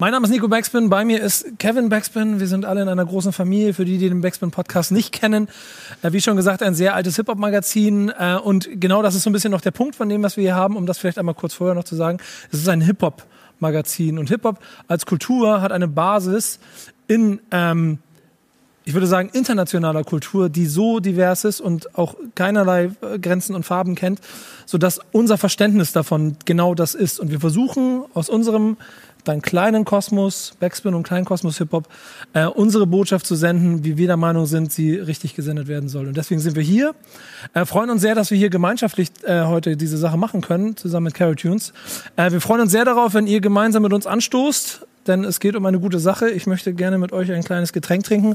Mein Name ist Nico Backspin, bei mir ist Kevin Backspin. Wir sind alle in einer großen Familie, für die, die den Backspin-Podcast nicht kennen. Wie schon gesagt, ein sehr altes Hip-Hop-Magazin. Und genau das ist so ein bisschen noch der Punkt von dem, was wir hier haben, um das vielleicht einmal kurz vorher noch zu sagen. Es ist ein Hip-Hop-Magazin. Und Hip-Hop als Kultur hat eine Basis in, ich würde sagen, internationaler Kultur, die so divers ist und auch keinerlei Grenzen und Farben kennt, sodass unser Verständnis davon genau das ist. Und wir versuchen aus unserem einen kleinen Kosmos, Backspin und Kleinkosmos Hip-Hop, unsere Botschaft zu senden, wie wir der Meinung sind, sie richtig gesendet werden soll. Und deswegen sind wir hier, freuen uns sehr, dass wir hier gemeinschaftlich heute diese Sache machen können, zusammen mit Carrotunes. Wir freuen uns sehr darauf, wenn ihr gemeinsam mit uns anstoßt, denn es geht um eine gute Sache. Ich möchte gerne mit euch ein kleines Getränk trinken.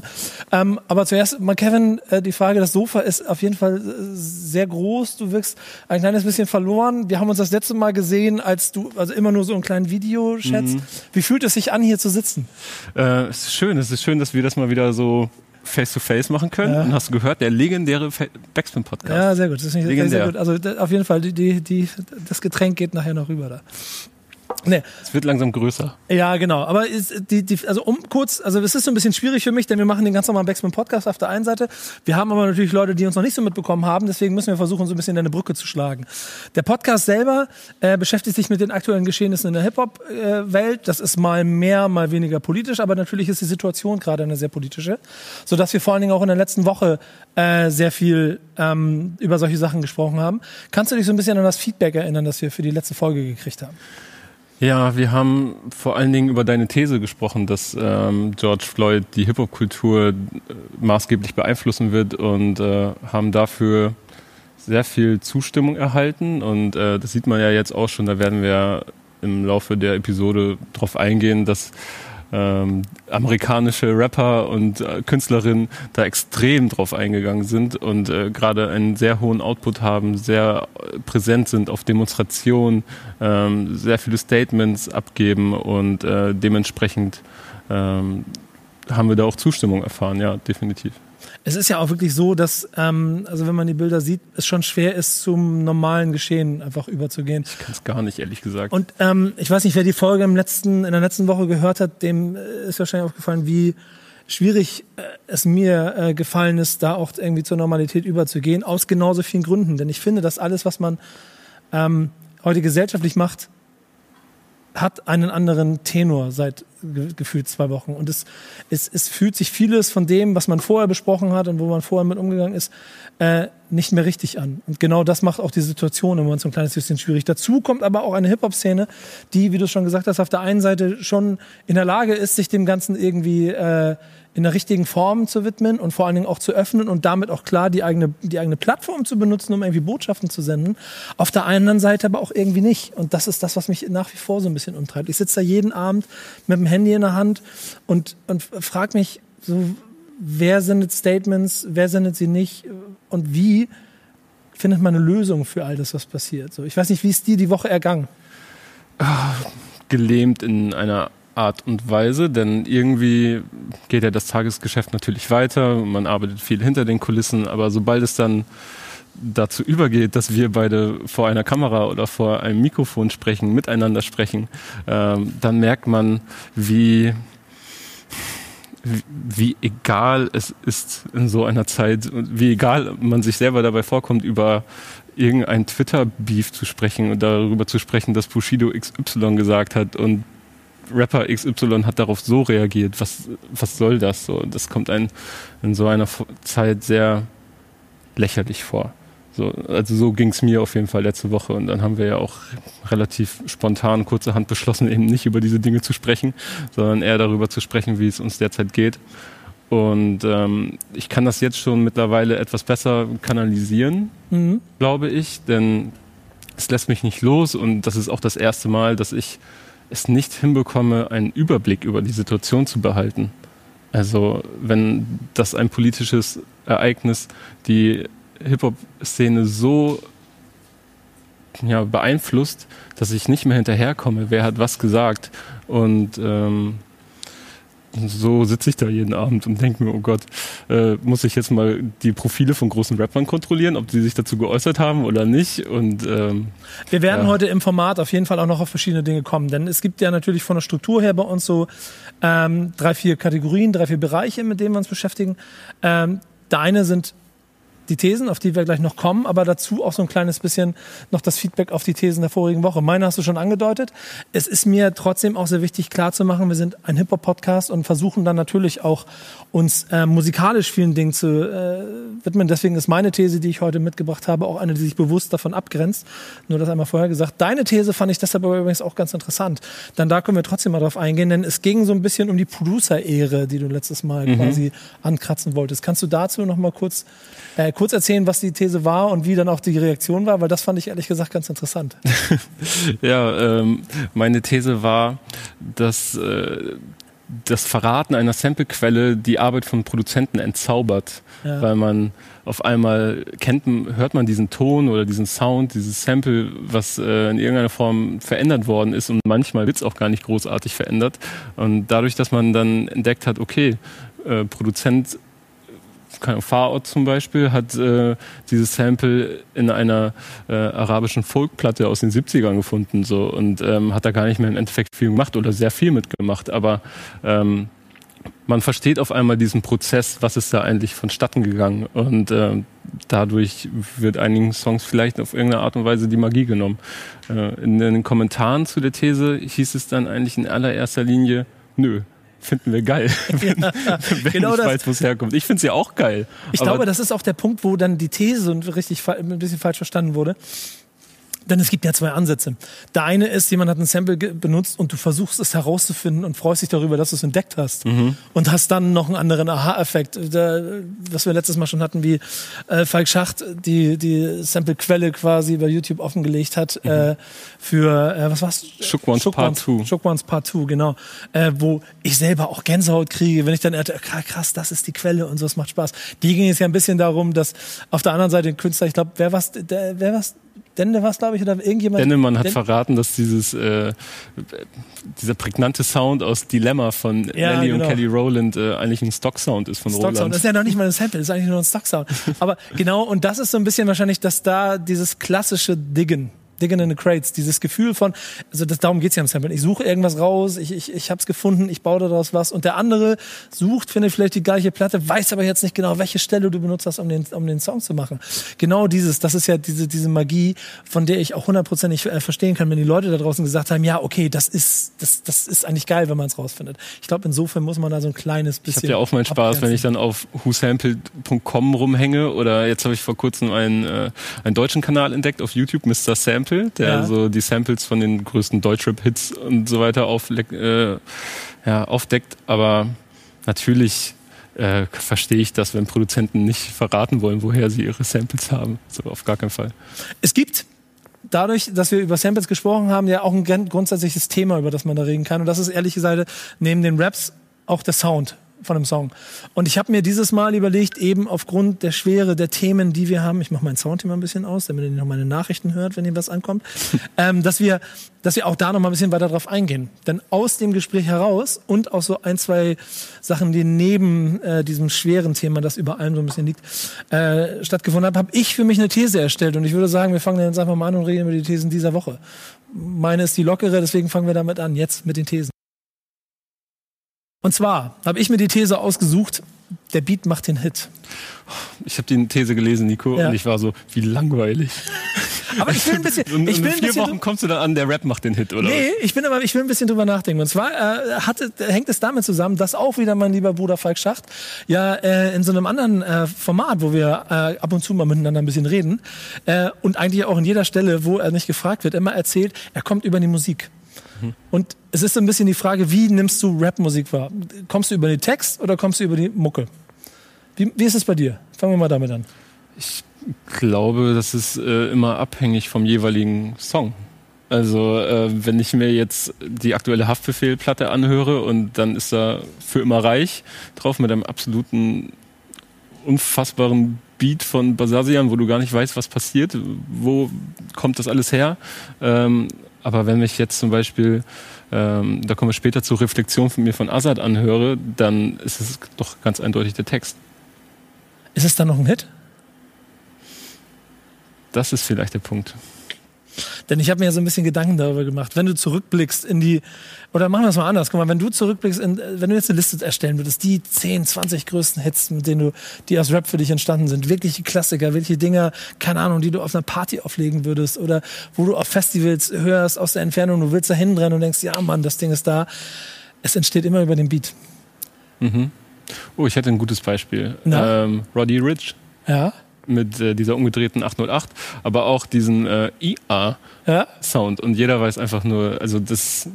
Aber zuerst mal, Kevin, die Frage, das Sofa ist auf jeden Fall sehr groß. Du wirkst ein kleines bisschen verloren. Wir haben uns das letzte Mal gesehen, als du also immer nur so einen kleinen Video-Chat. Mhm. Wie fühlt es sich an, hier zu sitzen? Es ist schön. Es ist schön, dass wir das mal wieder so face-to-face machen können. Ja. Und hast du gehört, der legendäre Backspin-Podcast. Ja, sehr gut. Das ist legendär. Sehr gut. Also auf jeden Fall, das Getränk geht nachher noch rüber da. Nee. Es wird langsam größer. Ja, genau. Aber es ist so ein bisschen schwierig für mich, denn wir machen den ganz normalen Backspin-Podcast auf der einen Seite. Wir haben aber natürlich Leute, die uns noch nicht so mitbekommen haben. Deswegen müssen wir versuchen, so ein bisschen eine Brücke zu schlagen. Der Podcast selber beschäftigt sich mit den aktuellen Geschehnissen in der Hip-Hop-Welt. Das ist mal mehr, mal weniger politisch. Aber natürlich ist die Situation gerade eine sehr politische. Sodass wir vor allen Dingen auch in der letzten Woche sehr viel über solche Sachen gesprochen haben. Kannst du dich so ein bisschen an das Feedback erinnern, das wir für die letzte Folge gekriegt haben? Ja, wir haben vor allen Dingen über deine These gesprochen, dass George Floyd die Hip-Hop-Kultur maßgeblich beeinflussen wird und haben dafür sehr viel Zustimmung erhalten. Und das sieht man ja jetzt auch schon, da werden wir im Laufe der Episode drauf eingehen, dass amerikanische Rapper und Künstlerinnen da extrem drauf eingegangen sind und gerade einen sehr hohen Output haben, sehr präsent sind auf Demonstrationen, sehr viele Statements abgeben und dementsprechend haben wir da auch Zustimmung erfahren, ja, definitiv. Es ist ja auch wirklich so, dass, also wenn man die Bilder sieht, es schon schwer ist, zum normalen Geschehen einfach überzugehen. Ich kann es gar nicht, ehrlich gesagt. Und ich weiß nicht, wer die Folge in der letzten Woche gehört hat, dem ist wahrscheinlich aufgefallen, wie schwierig es mir gefallen ist, da auch irgendwie zur Normalität überzugehen, aus genauso vielen Gründen. Denn ich finde, dass alles, was man heute gesellschaftlich macht, hat einen anderen Tenor seit gefühlt 2 Wochen. Und es fühlt sich vieles von dem, was man vorher besprochen hat und wo man vorher mit umgegangen ist, nicht mehr richtig an. Und genau das macht auch die Situation immer so ein kleines bisschen schwierig. Dazu kommt aber auch eine Hip-Hop-Szene, die, wie du schon gesagt hast, auf der einen Seite schon in der Lage ist, sich dem Ganzen irgendwie in der richtigen Form zu widmen und vor allen Dingen auch zu öffnen und damit auch klar die eigene Plattform zu benutzen, um irgendwie Botschaften zu senden. Auf der anderen Seite aber auch irgendwie nicht. Und das ist das, was mich nach wie vor so ein bisschen umtreibt. Ich sitze da jeden Abend mit dem Handy in der Hand und frage mich so, wer sendet Statements, wer sendet sie nicht und wie findet man eine Lösung für all das, was passiert. So, ich weiß nicht, wie ist dir die Woche ergangen? Gelähmt in einer Art und Weise, denn irgendwie geht ja das Tagesgeschäft natürlich weiter, man arbeitet viel hinter den Kulissen, aber sobald es dann dazu übergeht, dass wir beide vor einer Kamera oder vor einem Mikrofon sprechen, miteinander sprechen, dann merkt man, wie egal es ist in so einer Zeit und wie egal man sich selber dabei vorkommt, über irgendein Twitter-Beef zu sprechen und darüber zu sprechen, dass Bushido XY gesagt hat und Rapper XY hat darauf so reagiert. Was soll das? So, das kommt einem in so einer Zeit sehr lächerlich vor. So, also so ging es mir auf jeden Fall letzte Woche und dann haben wir ja auch relativ spontan kurzerhand beschlossen, eben nicht über diese Dinge zu sprechen, sondern eher darüber zu sprechen, wie es uns derzeit geht. Und ich kann das jetzt schon mittlerweile etwas besser kanalisieren, glaube ich, denn es lässt mich nicht los und das ist auch das erste Mal, dass ich es nicht hinbekomme, einen Überblick über die Situation zu behalten. Also wenn das ein politisches Ereignis die Hip-Hop-Szene so beeinflusst, dass ich nicht mehr hinterherkomme, wer hat was gesagt. Und so sitze ich da jeden Abend und denke mir, oh Gott, muss ich jetzt mal die Profile von großen Rappern kontrollieren, ob die sich dazu geäußert haben oder nicht. Und wir werden heute im Format auf jeden Fall auch noch auf verschiedene Dinge kommen, denn es gibt ja natürlich von der Struktur her bei uns so 3-4 Kategorien, 3-4 Bereiche, mit denen wir uns beschäftigen. Deine sind die Thesen, auf die wir gleich noch kommen, aber dazu auch so ein kleines bisschen noch das Feedback auf die Thesen der vorigen Woche. Meine hast du schon angedeutet. Es ist mir trotzdem auch sehr wichtig, klarzumachen, wir sind ein Hip-Hop-Podcast und versuchen dann natürlich auch uns musikalisch vielen Dingen zu widmen. Deswegen ist meine These, die ich heute mitgebracht habe, auch eine, die sich bewusst davon abgrenzt. Nur das einmal vorher gesagt. Deine These fand ich deshalb aber übrigens auch ganz interessant. Dann da können wir trotzdem mal drauf eingehen, denn es ging so ein bisschen um die Producer-Ehre, die du letztes Mal quasi ankratzen wolltest. Kannst du dazu noch mal kurz erzählen, was die These war und wie dann auch die Reaktion war, weil das fand ich ehrlich gesagt ganz interessant. Ja, meine These war, dass das Verraten einer Samplequelle die Arbeit von Produzenten entzaubert, weil man auf einmal hört man diesen Ton oder diesen Sound, dieses Sample, was in irgendeiner Form verändert worden ist und manchmal wird es auch gar nicht großartig verändert. Und dadurch, dass man dann entdeckt hat, okay, Produzent Fahrort zum Beispiel hat dieses Sample in einer arabischen Folkplatte aus den 70ern gefunden so, und hat da gar nicht mehr im Endeffekt viel gemacht oder sehr viel mitgemacht. Aber man versteht auf einmal diesen Prozess, was ist da eigentlich vonstatten gegangen. Und dadurch wird einigen Songs vielleicht auf irgendeine Art und Weise die Magie genommen. In den Kommentaren zu der These hieß es dann eigentlich in allererster Linie, nö. Finden wir geil, wenn genau ich weiß, wo es herkommt. Ich finde es ja auch geil. Ich glaube, das ist auch der Punkt, wo dann die These richtig ein bisschen falsch verstanden wurde. Denn es gibt ja zwei Ansätze. Der eine ist, jemand hat ein Sample benutzt und du versuchst es herauszufinden und freust dich darüber, dass du es entdeckt hast. Und hast dann noch einen anderen Aha-Effekt. Was wir letztes Mal schon hatten, wie Falk Schacht die Sample-Quelle quasi über YouTube offengelegt hat für, was war's? Shook Ones Part 2. Shook Ones Part 2, genau. Wo ich selber auch Gänsehaut kriege, wenn ich dann krass, das ist die Quelle und so, es macht Spaß. Die ging es ja ein bisschen darum, dass auf der anderen Seite ein Künstler, ich glaube, Dende war es, glaube ich, oder irgendjemand... Dendemann hat verraten, dass dieser prägnante Sound aus Dilemma von Ellie und Kelly Rowland eigentlich ein Stock-Sound ist von Roland. Stock-Sound, das ist ja noch nicht mal ein Sample, das ist eigentlich nur ein Stock-Sound. Aber genau, und das ist so ein bisschen wahrscheinlich, dass da dieses klassische Diggen in the Crates, dieses Gefühl von, also darum geht's ja im Sample. Ich suche irgendwas raus, ich hab's gefunden, ich baue daraus was. Und der andere sucht, findet vielleicht die gleiche Platte, weiß aber jetzt nicht genau, welche Stelle du benutzt hast, um den Song zu machen. Genau dieses, das ist ja diese Magie, von der ich auch 100%ig verstehen kann, wenn die Leute da draußen gesagt haben, ja, okay, das ist eigentlich geil, wenn man es rausfindet. Ich glaube, insofern muss man da so ein kleines bisschen... Ich hab ja auch meinen Spaß, wenn ich dann auf whosample.com rumhänge, oder jetzt habe ich vor kurzem einen deutschen Kanal entdeckt auf YouTube, Mr. Sam, der so die Samples von den größten Deutschrap-Hits und so weiter aufdeckt. Aber natürlich verstehe ich das, wenn Produzenten nicht verraten wollen, woher sie ihre Samples haben. So, auf gar keinen Fall. Es gibt dadurch, dass wir über Samples gesprochen haben, ja auch ein grundsätzliches Thema, über das man da reden kann. Und das ist ehrlich gesagt neben den Raps auch der Sound von einem Song. Und ich habe mir dieses Mal überlegt, eben aufgrund der Schwere der Themen, die wir haben, ich mache meinen Sound hier mal ein bisschen aus, damit ihr noch meine Nachrichten hört, wenn ihr was ankommt, dass wir auch da noch mal ein bisschen weiter drauf eingehen. Denn aus dem Gespräch heraus und auch so ein, zwei Sachen, die neben diesem schweren Thema, das über allem so ein bisschen liegt, stattgefunden haben, habe ich für mich eine These erstellt. Und ich würde sagen, wir fangen jetzt einfach mal an und reden über die Thesen dieser Woche. Meine ist die lockere, deswegen fangen wir damit an, jetzt mit den Thesen. Und zwar habe ich mir die These ausgesucht, der Beat macht den Hit. Ich habe die These gelesen, Nico, und ich war so, wie langweilig. Aber ich will ein bisschen... In vier Wochen kommst du dann an, der Rap macht den Hit, oder? Nee, ich will ein bisschen drüber nachdenken. Und zwar hängt es damit zusammen, dass auch wieder mein lieber Bruder Falk Schacht in so einem anderen Format, wo wir ab und zu mal miteinander ein bisschen reden und eigentlich auch in jeder Stelle, wo er nicht gefragt wird, immer erzählt, er kommt über die Musik. Und es ist so ein bisschen die Frage, wie nimmst du Rap-Musik wahr? Kommst du über den Text oder kommst du über die Mucke? Wie ist es bei dir? Fangen wir mal damit an. Ich glaube, das ist immer abhängig vom jeweiligen Song. Also wenn ich mir jetzt die aktuelle Haftbefehl-Platte anhöre und dann ist da für immer reich drauf mit einem absoluten, unfassbaren Beat von Basasian, wo du gar nicht weißt, was passiert, wo kommt das alles her, Aber wenn ich jetzt zum Beispiel, da kommen wir später zu, Reflexion von mir von Azad anhöre, dann ist es doch ganz eindeutig der Text. Ist es dann noch ein Hit? Das ist vielleicht der Punkt. Denn ich habe mir ja so ein bisschen Gedanken darüber gemacht. Wenn du zurückblickst in die, oder machen wir es mal anders, guck mal, wenn du zurückblickst, wenn du jetzt eine Liste erstellen würdest, die 10, 20 größten Hits, mit denen du, die aus Rap für dich entstanden sind, wirkliche Klassiker, welche Dinger, keine Ahnung, die du auf einer Party auflegen würdest oder wo du auf Festivals hörst aus der Entfernung, du willst da hinrennen und denkst, ja Mann, das Ding ist da. Es entsteht immer über den Beat. Mhm. Oh, ich hätte ein gutes Beispiel. Roddy Ricch. Ja. Mit dieser umgedrehten 808, aber auch diesen IA-Sound. Und jeder weiß einfach nur, also das...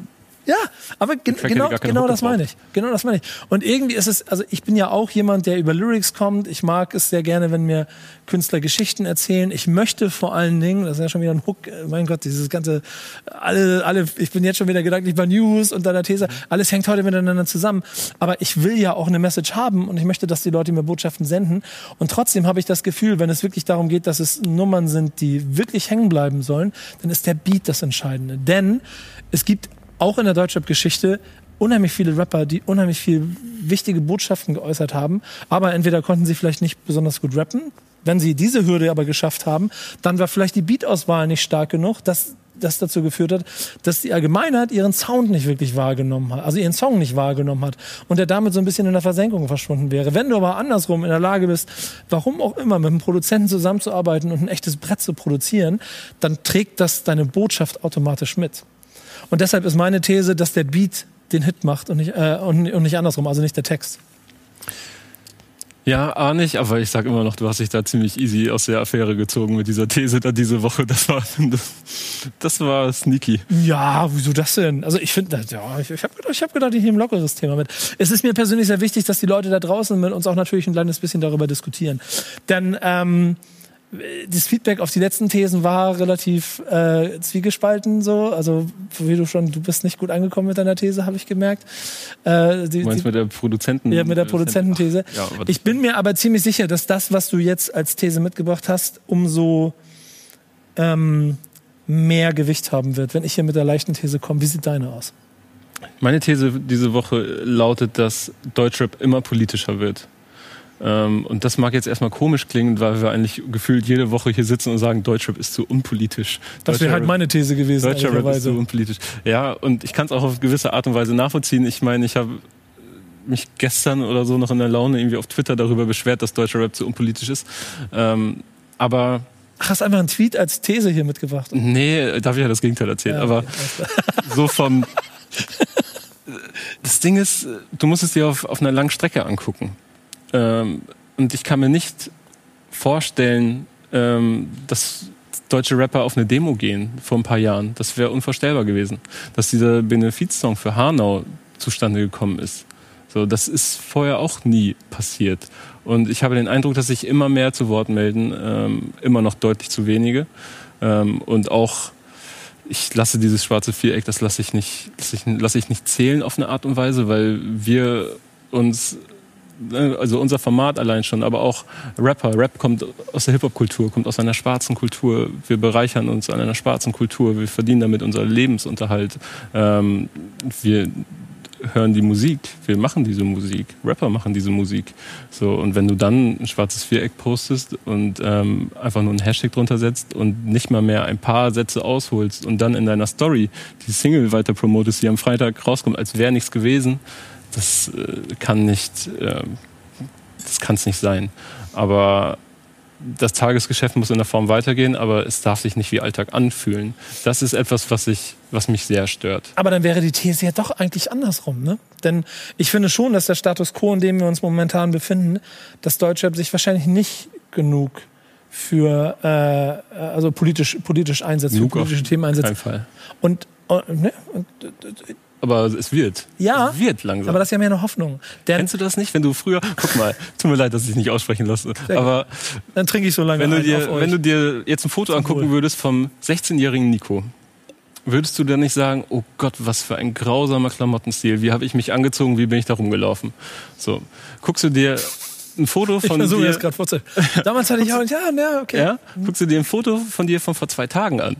Ja, aber genau das meine ich. Genau das meine ich. Und irgendwie ist es, also ich bin ja auch jemand, der über Lyrics kommt. Ich mag es sehr gerne, wenn mir Künstler Geschichten erzählen. Ich möchte vor allen Dingen, das ist ja schon wieder ein Hook, mein Gott, dieses ganze, alle, ich bin jetzt schon wieder gedanklich bei News und deiner These, alles hängt heute miteinander zusammen. Aber ich will ja auch eine Message haben und ich möchte, dass die Leute mir Botschaften senden. Und trotzdem habe ich das Gefühl, wenn es wirklich darum geht, dass es Nummern sind, die wirklich hängen bleiben sollen, dann ist der Beat das Entscheidende. Denn es gibt auch in der Deutschrap-Geschichte unheimlich viele Rapper, die unheimlich viel wichtige Botschaften geäußert haben, aber entweder konnten sie vielleicht nicht besonders gut rappen, wenn sie diese Hürde aber geschafft haben, dann war vielleicht die Beat-Auswahl nicht stark genug, dass das dazu geführt hat, dass die Allgemeinheit ihren Sound nicht wirklich wahrgenommen hat, also ihren Song nicht wahrgenommen hat und der damit so ein bisschen in der Versenkung verschwunden wäre. Wenn du aber andersrum in der Lage bist, warum auch immer, mit einem Produzenten zusammenzuarbeiten und ein echtes Brett zu produzieren, dann trägt das deine Botschaft automatisch mit. Und deshalb ist meine These, dass der Beat den Hit macht und nicht andersrum, also nicht der Text. Ja, ah nicht, aber ich sag immer noch, du hast dich da ziemlich easy aus der Affäre gezogen mit dieser These da diese Woche. Das war sneaky. Ja, wieso das denn? Also ich finde, ja, ich hab gedacht, ich nehme ein lockeres Thema mit. Es ist mir persönlich sehr wichtig, dass die Leute da draußen mit uns auch natürlich ein kleines bisschen darüber diskutieren. Denn das Feedback auf die letzten Thesen war relativ zwiegespalten, so. Also, wie du bist nicht gut angekommen mit deiner These, habe ich gemerkt. Du meinst mit der Produzenten? Ja, mit der Produzententhese. Ja, ich bin mir aber ziemlich sicher, dass das, was du jetzt als These mitgebracht hast, umso mehr Gewicht haben wird. Wenn ich hier mit der leichten These komme, wie sieht deine aus? Meine These diese Woche lautet, dass Deutschrap immer politischer wird. Und das mag jetzt erstmal komisch klingen, weil wir eigentlich gefühlt jede Woche hier sitzen und sagen, Deutschrap ist zu unpolitisch. Das wäre halt meine These gewesen. Deutschrap ist zu unpolitisch. Ja, und ich kann es auch auf gewisse Art und Weise nachvollziehen. Ich meine, ich habe mich gestern oder so noch in der Laune irgendwie auf Twitter darüber beschwert, dass Deutschrap zu unpolitisch ist. Aber... Hast einfach einen Tweet als These hier mitgebracht? Nee, da habe ich ja das Gegenteil erzählt. Ja, okay. Aber so vom... Das Ding ist, du musst es dir auf einer langen Strecke angucken. Und ich kann mir nicht vorstellen, dass deutsche Rapper auf eine Demo gehen vor ein paar Jahren. Das wäre unvorstellbar gewesen, dass dieser Benefizsong für Hanau zustande gekommen ist. So, das ist vorher auch nie passiert. Und ich habe den Eindruck, dass sich immer mehr zu Wort melden, immer noch deutlich zu wenige. Und auch ich lasse dieses schwarze Viereck, das lasse ich nicht zählen auf eine Art und Weise, weil wir uns... Also unser Format allein schon, aber auch Rapper. Rap kommt aus der Hip-Hop-Kultur, kommt aus einer schwarzen Kultur. Wir bereichern uns an einer schwarzen Kultur. Wir verdienen damit unseren Lebensunterhalt. Wir hören die Musik. Wir machen diese Musik. Rapper machen diese Musik. So, und wenn du dann ein schwarzes Viereck postest und einfach nur einen Hashtag drunter setzt und nicht mal mehr ein paar Sätze ausholst und dann in deiner Story die Single weiter promotest, die am Freitag rauskommt, als wäre nichts gewesen, das kann es nicht sein. Aber das Tagesgeschäft muss in der Form weitergehen, aber es darf sich nicht wie Alltag anfühlen. Das ist etwas, was mich sehr stört. Aber dann wäre die These ja doch eigentlich andersrum, ne? Denn ich finde schon, dass der Status quo, in dem wir uns momentan befinden, dass Deutschrap sich wahrscheinlich nicht genug für also politisch einsetzt, für politische Themen einsetzt. Auf keinen Fall. Aber es wird. Ja, es wird langsam. Aber das ist ja mehr eine Hoffnung. Kennst du das nicht, wenn du früher... Guck mal, tut mir leid, dass ich nicht aussprechen lasse. Aber dann trinke ich so lange wenn du dir jetzt ein Foto angucken würdest vom 16-jährigen Nico, würdest du dann nicht sagen, oh Gott, was für ein grausamer Klamottenstil. Wie habe ich mich angezogen, wie bin ich da rumgelaufen? So, guckst du dir... Ein Foto von dir. Damals hatte ich auch. Ja, okay. Ja? Guckst du dir ein Foto von dir von vor 2 Tagen an?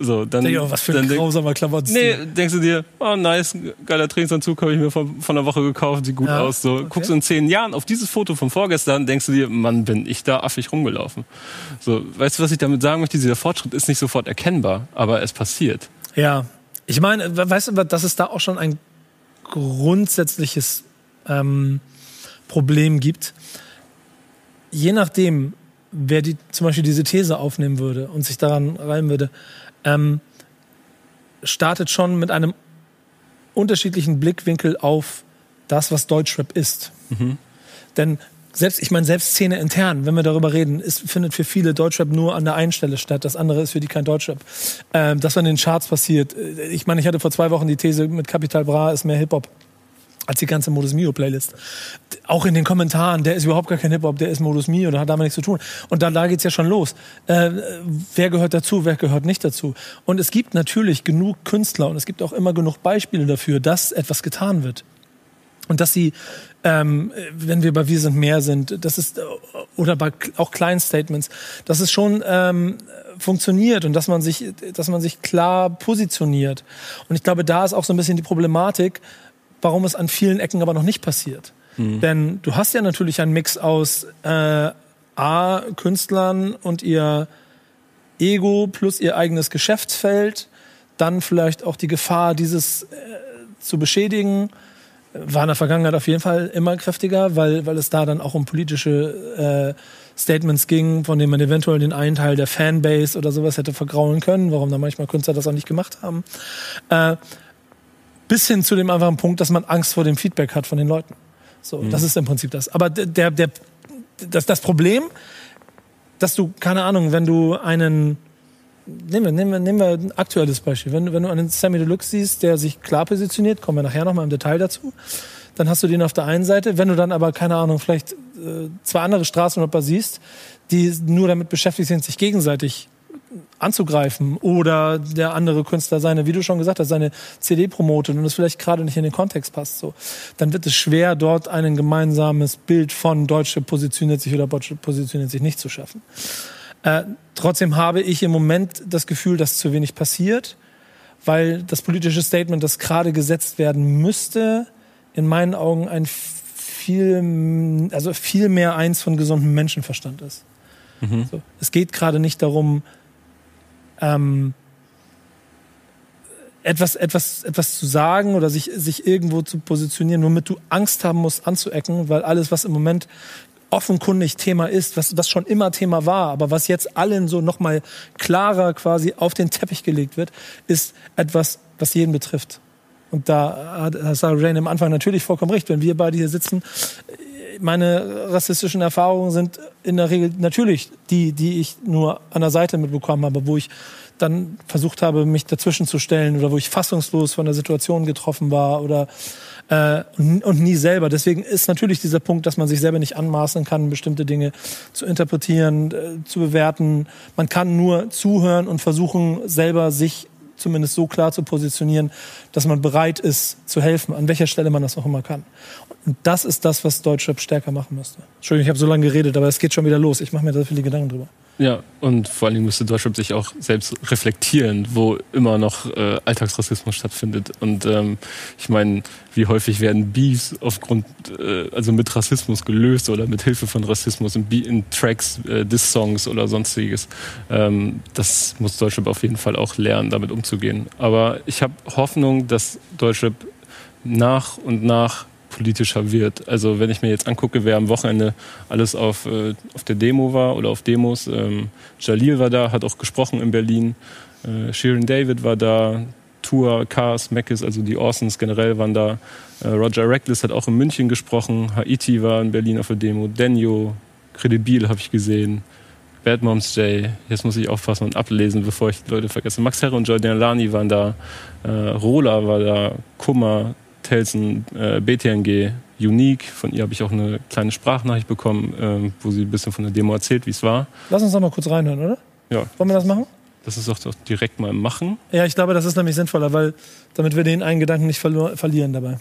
So, dann, ja, was für ein grausamer Klamottenstil. Nee, denkst du dir, oh nice, geiler Trainingsanzug habe ich mir von der Woche gekauft, sieht gut aus. So. Okay. Guckst du in 10 Jahren auf dieses Foto von vorgestern, denkst du dir, Mann, bin ich da affig rumgelaufen. So, weißt du, was ich damit sagen möchte? Dieser Fortschritt ist nicht sofort erkennbar, aber es passiert. Ja, ich meine, weißt du, dass es da auch schon ein grundsätzliches Problem gibt. Je nachdem, wer die, zum Beispiel diese These aufnehmen würde und sich daran reimen würde, startet schon mit einem unterschiedlichen Blickwinkel auf das, was Deutschrap ist. Mhm. Denn selbst Szene intern, wenn wir darüber reden, findet für viele Deutschrap nur an der einen Stelle statt. Das andere ist für die kein Deutschrap. Das, was in den Charts passiert. Ich meine, ich hatte vor 2 Wochen die These mit Capital Bra ist mehr Hip-Hop als die ganze Modus Mio Playlist. Auch in den Kommentaren, der ist überhaupt gar kein Hip-Hop, der ist Modus Mio, der hat damit nichts zu tun. Und da geht's ja schon los. Wer gehört dazu, wer gehört nicht dazu? Und es gibt natürlich genug Künstler und es gibt auch immer genug Beispiele dafür, dass etwas getan wird. Und dass sie, wenn wir bei Wir sind mehr sind, das ist, oder bei auch kleinen Statements, dass es schon funktioniert und dass man sich klar positioniert. Und ich glaube, da ist auch so ein bisschen die Problematik, warum es an vielen Ecken aber noch nicht passiert. Mhm. Denn du hast ja natürlich einen Mix aus Künstlern und ihr Ego plus ihr eigenes Geschäftsfeld, dann vielleicht auch die Gefahr, dieses zu beschädigen, war in der Vergangenheit auf jeden Fall immer kräftiger, weil es da dann auch um politische Statements ging, von denen man eventuell den einen Teil der Fanbase oder sowas hätte vergraulen können, warum da manchmal Künstler das auch nicht gemacht haben. Bis hin zu dem einfachen Punkt, dass man Angst vor dem Feedback hat von den Leuten. So, Das ist im Prinzip das. Aber das Problem, dass du, keine Ahnung, wenn du einen, nehmen wir ein aktuelles Beispiel, wenn du einen Sammy Deluxe siehst, der sich klar positioniert, kommen wir nachher nochmal im Detail dazu, dann hast du den auf der einen Seite, wenn du dann aber, keine Ahnung, vielleicht 2 andere Straßenrapper siehst, die nur damit beschäftigt sind, sich gegenseitig anzugreifen oder der andere Künstler seine, wie du schon gesagt hast, seine CD promotet und es vielleicht gerade nicht in den Kontext passt, so, dann wird es schwer, dort ein gemeinsames Bild von Deutsche positioniert sich oder Deutsche positioniert sich nicht zu schaffen. Trotzdem habe ich im Moment das Gefühl, dass zu wenig passiert, weil das politische Statement, das gerade gesetzt werden müsste, in meinen Augen viel mehr eins von gesundem Menschenverstand ist. Mhm. So, es geht gerade nicht darum, etwas zu sagen oder sich irgendwo zu positionieren, womit du Angst haben musst anzuecken, weil alles, was im Moment offenkundig Thema ist, was schon immer Thema war, aber was jetzt allen so nochmal klarer quasi auf den Teppich gelegt wird, ist etwas, was jeden betrifft. Und da hat Rain am Anfang natürlich vollkommen recht, wenn wir beide hier sitzen, meine rassistischen Erfahrungen sind in der Regel natürlich die ich nur an der Seite mitbekommen habe, wo ich dann versucht habe, mich dazwischen zu stellen oder wo ich fassungslos von der Situation getroffen war oder und nie selber. Deswegen ist natürlich dieser Punkt, dass man sich selber nicht anmaßen kann, bestimmte Dinge zu interpretieren, zu bewerten. Man kann nur zuhören und versuchen, selber sich zumindest so klar zu positionieren, dass man bereit ist, zu helfen, an welcher Stelle man das auch immer kann. Und das ist das, was Deutschrap stärker machen müsste. Entschuldigung, ich habe so lange geredet, aber es geht schon wieder los. Ich mache mir da viele Gedanken drüber. Ja, und vor allen Dingen müsste Deutschrap sich auch selbst reflektieren, wo immer noch Alltagsrassismus stattfindet. Und ich meine, wie häufig werden Beefs aufgrund, also mit Rassismus gelöst oder mit Hilfe von Rassismus in Tracks, Diss-Songs oder sonstiges. Das muss Deutschrap auf jeden Fall auch lernen, damit umzugehen. Aber ich habe Hoffnung, dass Deutschrap nach und nach politischer wird. Also wenn ich mir jetzt angucke, wer am Wochenende alles auf der Demo war oder auf Demos, Jalil war da, hat auch gesprochen in Berlin, Shirin David war da, Tua, Kars, Mekis, also die Orsons generell waren da, Roger Reckless hat auch in München gesprochen, Haiti war in Berlin auf der Demo, Denyo, Credibil habe ich gesehen, Bad Moms J, jetzt muss ich aufpassen und ablesen, bevor ich die Leute vergesse, Max Herre und Jordan Alani waren da, Rola war da, Kummer, Telsen, BTNG, Unique, von ihr habe ich auch eine kleine Sprachnachricht bekommen, wo sie ein bisschen von der Demo erzählt, wie es war. Lass uns doch mal kurz reinhören, oder? Ja. Wollen wir das machen? Das ist doch direkt mal machen. Ja, ich glaube, das ist nämlich sinnvoller, weil damit wir den einen Gedanken nicht verlieren dabei.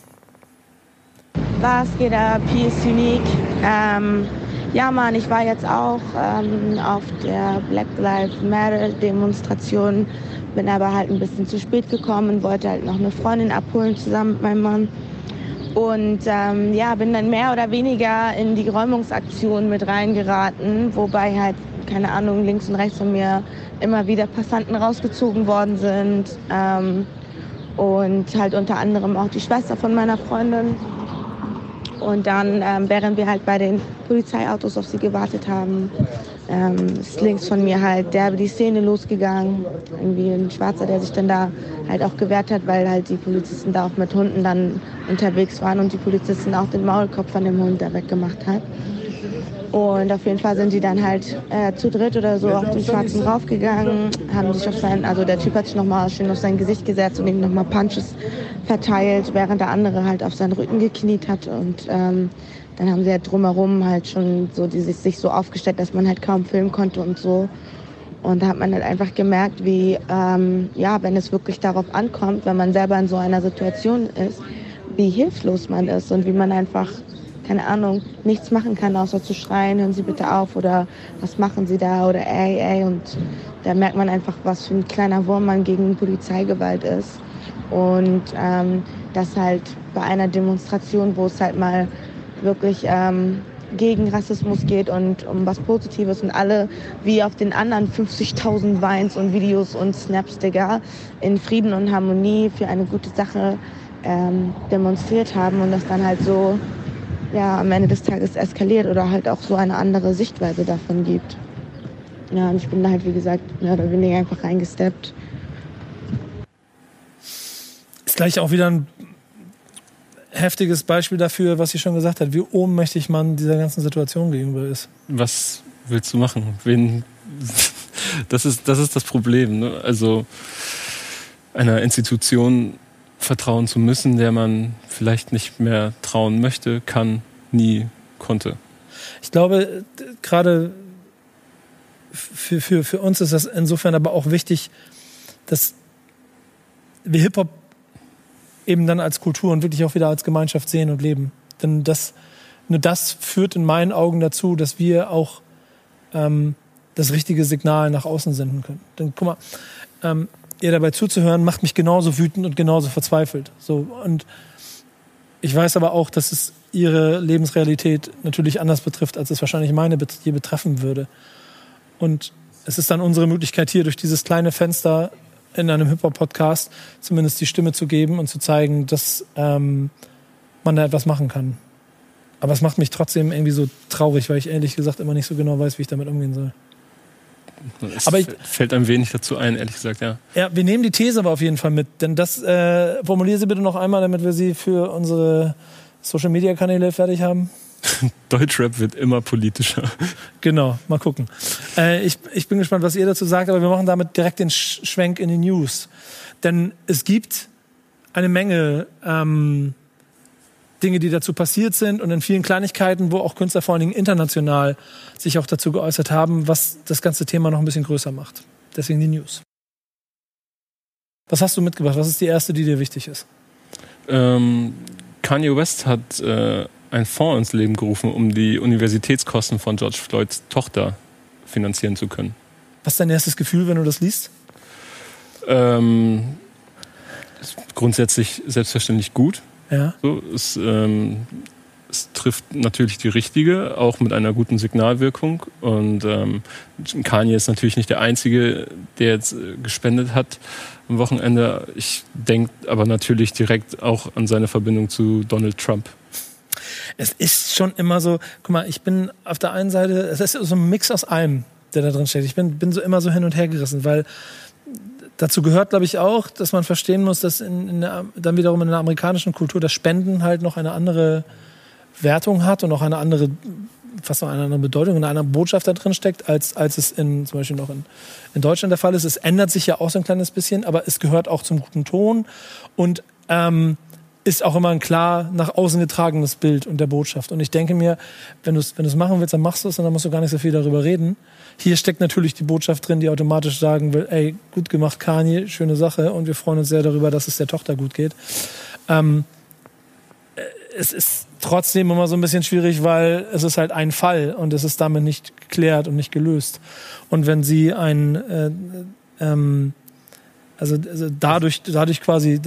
Was geht ab? Hier ist Unique. Ja, Mann, ich war jetzt auch auf der Black Lives Matter Demonstration, bin aber halt ein bisschen zu spät gekommen, wollte halt noch eine Freundin abholen zusammen mit meinem Mann. Und ja, bin dann mehr oder weniger in die Räumungsaktion mit reingeraten, wobei halt, keine Ahnung, links und rechts von mir immer wieder Passanten rausgezogen worden sind. Und halt unter anderem auch die Schwester von meiner Freundin. Und dann, während wir halt bei den Polizeiautos auf sie gewartet haben, ist links von mir halt derbe die Szene losgegangen. Irgendwie ein Schwarzer, der sich dann da halt auch gewehrt hat, weil halt die Polizisten da auch mit Hunden dann unterwegs waren und die Polizisten auch den Maulkorb von dem Hund da weggemacht hat. Und auf jeden Fall sind die dann halt zu dritt oder so auf den Schwarzen raufgegangen, haben sich auf sein, also der Typ hat sich nochmal schön auf sein Gesicht gesetzt und ihm nochmal Punches verteilt, während der andere halt auf seinen Rücken gekniet hat. Und dann haben sie halt drumherum halt schon so, die sich so aufgestellt, dass man halt kaum filmen konnte und so. Und da hat man halt einfach gemerkt, wie, ja, wenn es wirklich darauf ankommt, wenn man selber in so einer Situation ist, wie hilflos man ist und wie man einfach, keine Ahnung, nichts machen kann, außer zu schreien, hören Sie bitte auf oder was machen Sie da oder ey. Und da merkt man einfach, was für ein kleiner Wurm man gegen Polizeigewalt ist. Und das halt bei einer Demonstration, wo es halt mal wirklich gegen Rassismus geht und um was Positives und alle wie auf den anderen 50.000 Vines und Videos und Snaps, Digga, in Frieden und Harmonie für eine gute Sache demonstriert haben und das dann halt so, ja, am Ende des Tages eskaliert oder halt auch so eine andere Sichtweise davon gibt. Ja, und ich bin da halt, wie gesagt, mehr oder weniger einfach reingesteppt. Ist gleich auch wieder ein heftiges Beispiel dafür, was sie schon gesagt hat, wie ohnmächtig man dieser ganzen Situation gegenüber ist. Was willst du machen? Wen? Das ist das Problem, ne? Also einer Institution vertrauen zu müssen, der man vielleicht nicht mehr trauen möchte, kann, nie, konnte. Ich glaube, gerade für uns ist das insofern aber auch wichtig, dass wir Hip-Hop eben dann als Kultur und wirklich auch wieder als Gemeinschaft sehen und leben. Denn nur das führt in meinen Augen dazu, dass wir auch das richtige Signal nach außen senden können. Denn guck mal, ihr dabei zuzuhören, macht mich genauso wütend und genauso verzweifelt. So, und ich weiß aber auch, dass es ihre Lebensrealität natürlich anders betrifft, als es wahrscheinlich meine hier betreffen würde. Und es ist dann unsere Möglichkeit, hier durch dieses kleine Fenster in einem Hip-Hop-Podcast zumindest die Stimme zu geben und zu zeigen, dass man da etwas machen kann. Aber es macht mich trotzdem irgendwie so traurig, weil ich ehrlich gesagt immer nicht so genau weiß, wie ich damit umgehen soll. Aber fällt einem wenig dazu ein, ehrlich gesagt, ja. Ja, wir nehmen die These aber auf jeden Fall mit, denn das formuliere sie bitte noch einmal, damit wir sie für unsere Social-Media-Kanäle fertig haben. Deutschrap wird immer politischer. Genau, mal gucken. Ich bin gespannt, was ihr dazu sagt, aber wir machen damit direkt den Schwenk in die News. Denn es gibt eine Menge Dinge, die dazu passiert sind und in vielen Kleinigkeiten, wo auch Künstler vor allen Dingen international sich auch dazu geäußert haben, was das ganze Thema noch ein bisschen größer macht. Deswegen die News. Was hast du mitgebracht? Was ist die erste, die dir wichtig ist? Kanye West hat einen Fonds ins Leben gerufen, um die Universitätskosten von George Floyds Tochter finanzieren zu können. Was ist dein erstes Gefühl, wenn du das liest? Grundsätzlich selbstverständlich gut. Ja. So, es trifft natürlich die richtige, auch mit einer guten Signalwirkung. Und Kanye ist natürlich nicht der Einzige, der jetzt gespendet hat am Wochenende. Ich denke aber natürlich direkt auch an seine Verbindung zu Donald Trump. Es ist schon immer so, guck mal, ich bin auf der einen Seite, es ist so ein Mix aus allem, der da drin steht. Ich bin so immer so hin und her gerissen, weil dazu gehört, glaube ich, auch, dass man verstehen muss, dass dann wiederum in der amerikanischen Kultur das Spenden halt noch eine andere Wertung hat und auch eine andere, fast noch eine andere Bedeutung und eine andere Botschaft da drin steckt, als es zum Beispiel noch in Deutschland der Fall ist. Es ändert sich ja auch so ein kleines bisschen, aber es gehört auch zum guten Ton und ist auch immer ein klar nach außen getragenes Bild und der Botschaft. Und ich denke mir, wenn du es machen willst, dann machst du es und dann musst du gar nicht so viel darüber reden. Hier steckt natürlich die Botschaft drin, die automatisch sagen will, ey, gut gemacht, Kanye, schöne Sache und wir freuen uns sehr darüber, dass es der Tochter gut geht. Es ist trotzdem immer so ein bisschen schwierig, weil es ist halt ein Fall und es ist damit nicht geklärt und nicht gelöst. Und wenn sie ein dadurch quasi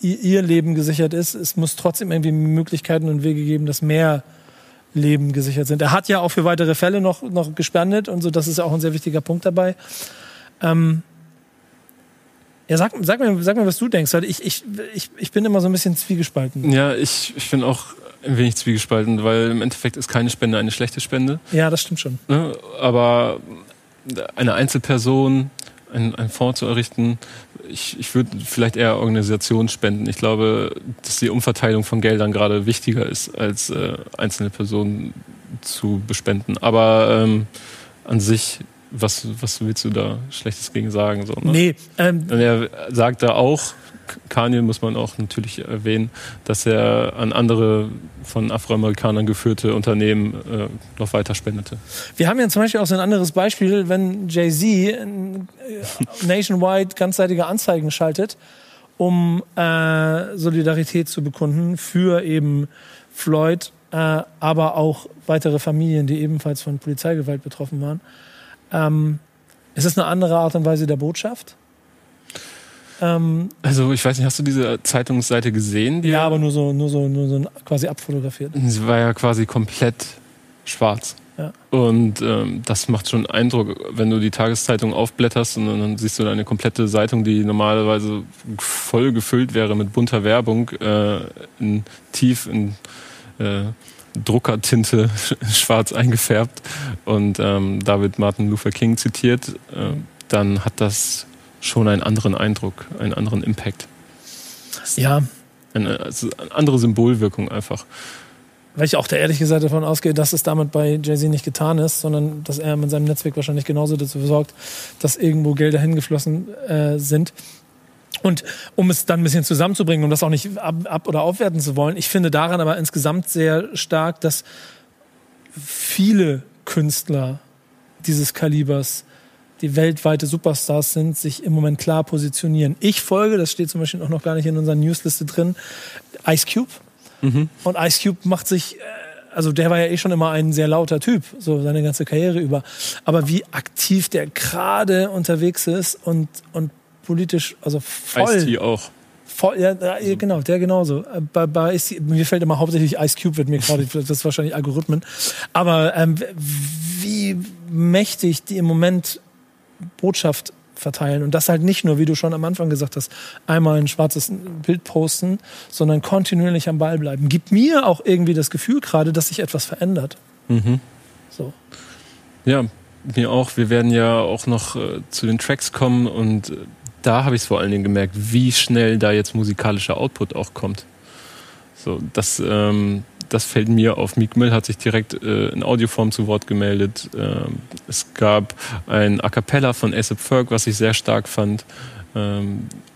ihr Leben gesichert ist, es muss trotzdem irgendwie Möglichkeiten und Wege geben, dass mehr Leben gesichert sind. Er hat ja auch für weitere Fälle noch gespendet und so, das ist ja auch ein sehr wichtiger Punkt dabei. Ja, sag mir, was du denkst, weil ich bin immer so ein bisschen zwiegespalten. Ja, ich bin auch ein wenig zwiegespalten, weil im Endeffekt ist keine Spende eine schlechte Spende. Ja, das stimmt schon. Ne? Aber eine Einzelperson, einen Fonds zu errichten, ich würde vielleicht eher Organisationen spenden. Ich glaube, dass die Umverteilung von Geldern gerade wichtiger ist, als einzelne Personen zu bespenden. Aber an sich... Was willst du da Schlechtes gegen sagen? So, ne? Nee. Er sagt da auch, Kanye muss man auch natürlich erwähnen, dass er an andere von Afroamerikanern geführte Unternehmen noch weiter spendete. Wir haben ja zum Beispiel auch so ein anderes Beispiel, wenn Jay-Z nationwide ganzseitige Anzeigen schaltet, um Solidarität zu bekunden für eben Floyd, aber auch weitere Familien, die ebenfalls von Polizeigewalt betroffen waren. Ist es eine andere Art und Weise der Botschaft? Also ich weiß nicht, hast du diese Zeitungsseite gesehen? Ja, aber nur so quasi abfotografiert. Sie war ja quasi komplett schwarz. Ja. Und das macht schon Eindruck, wenn du die Tageszeitung aufblätterst und dann siehst du eine komplette Zeitung, die normalerweise voll gefüllt wäre mit bunter Werbung, in Druckertinte schwarz eingefärbt und David Martin Luther King zitiert, dann hat das schon einen anderen Eindruck, einen anderen Impact. Ja. Eine andere Symbolwirkung einfach. Weil ich auch da ehrlich gesagt davon ausgehe, dass es damit bei Jay-Z nicht getan ist, sondern dass er mit seinem Netzwerk wahrscheinlich genauso dazu sorgt, dass irgendwo Gelder hingeflossen sind. Und um es dann ein bisschen zusammenzubringen, um das auch nicht ab- oder aufwerten zu wollen, ich finde daran aber insgesamt sehr stark, dass viele Künstler dieses Kalibers, die weltweite Superstars sind, sich im Moment klar positionieren. Ich folge, das steht zum Beispiel auch noch gar nicht in unserer Newsliste drin, Ice Cube. Mhm. Und Ice Cube macht sich... Also der war ja schon immer ein sehr lauter Typ, so seine ganze Karriere über. Aber wie aktiv der gerade unterwegs ist und politisch, also voll. Ice-T auch. Voll, ja, genau, der genauso. Bei Ice-T, mir fällt immer hauptsächlich Ice Cube, wird mir gerade, das ist wahrscheinlich Algorithmen. Aber wie mächtig die im Moment Botschaft verteilen. Und das halt nicht nur, wie du schon am Anfang gesagt hast, einmal ein schwarzes Bild posten, sondern kontinuierlich am Ball bleiben. Gibt mir auch irgendwie das Gefühl gerade, dass sich etwas verändert. Mhm. So. Ja, mir auch. Wir werden ja auch noch zu den Tracks kommen und da habe ich es vor allen Dingen gemerkt, wie schnell da jetzt musikalischer Output auch kommt. So, das fällt mir auf. Meek Mill hat sich direkt in Audioform zu Wort gemeldet. Es gab ein A Cappella von A$AP Ferg, was ich sehr stark fand.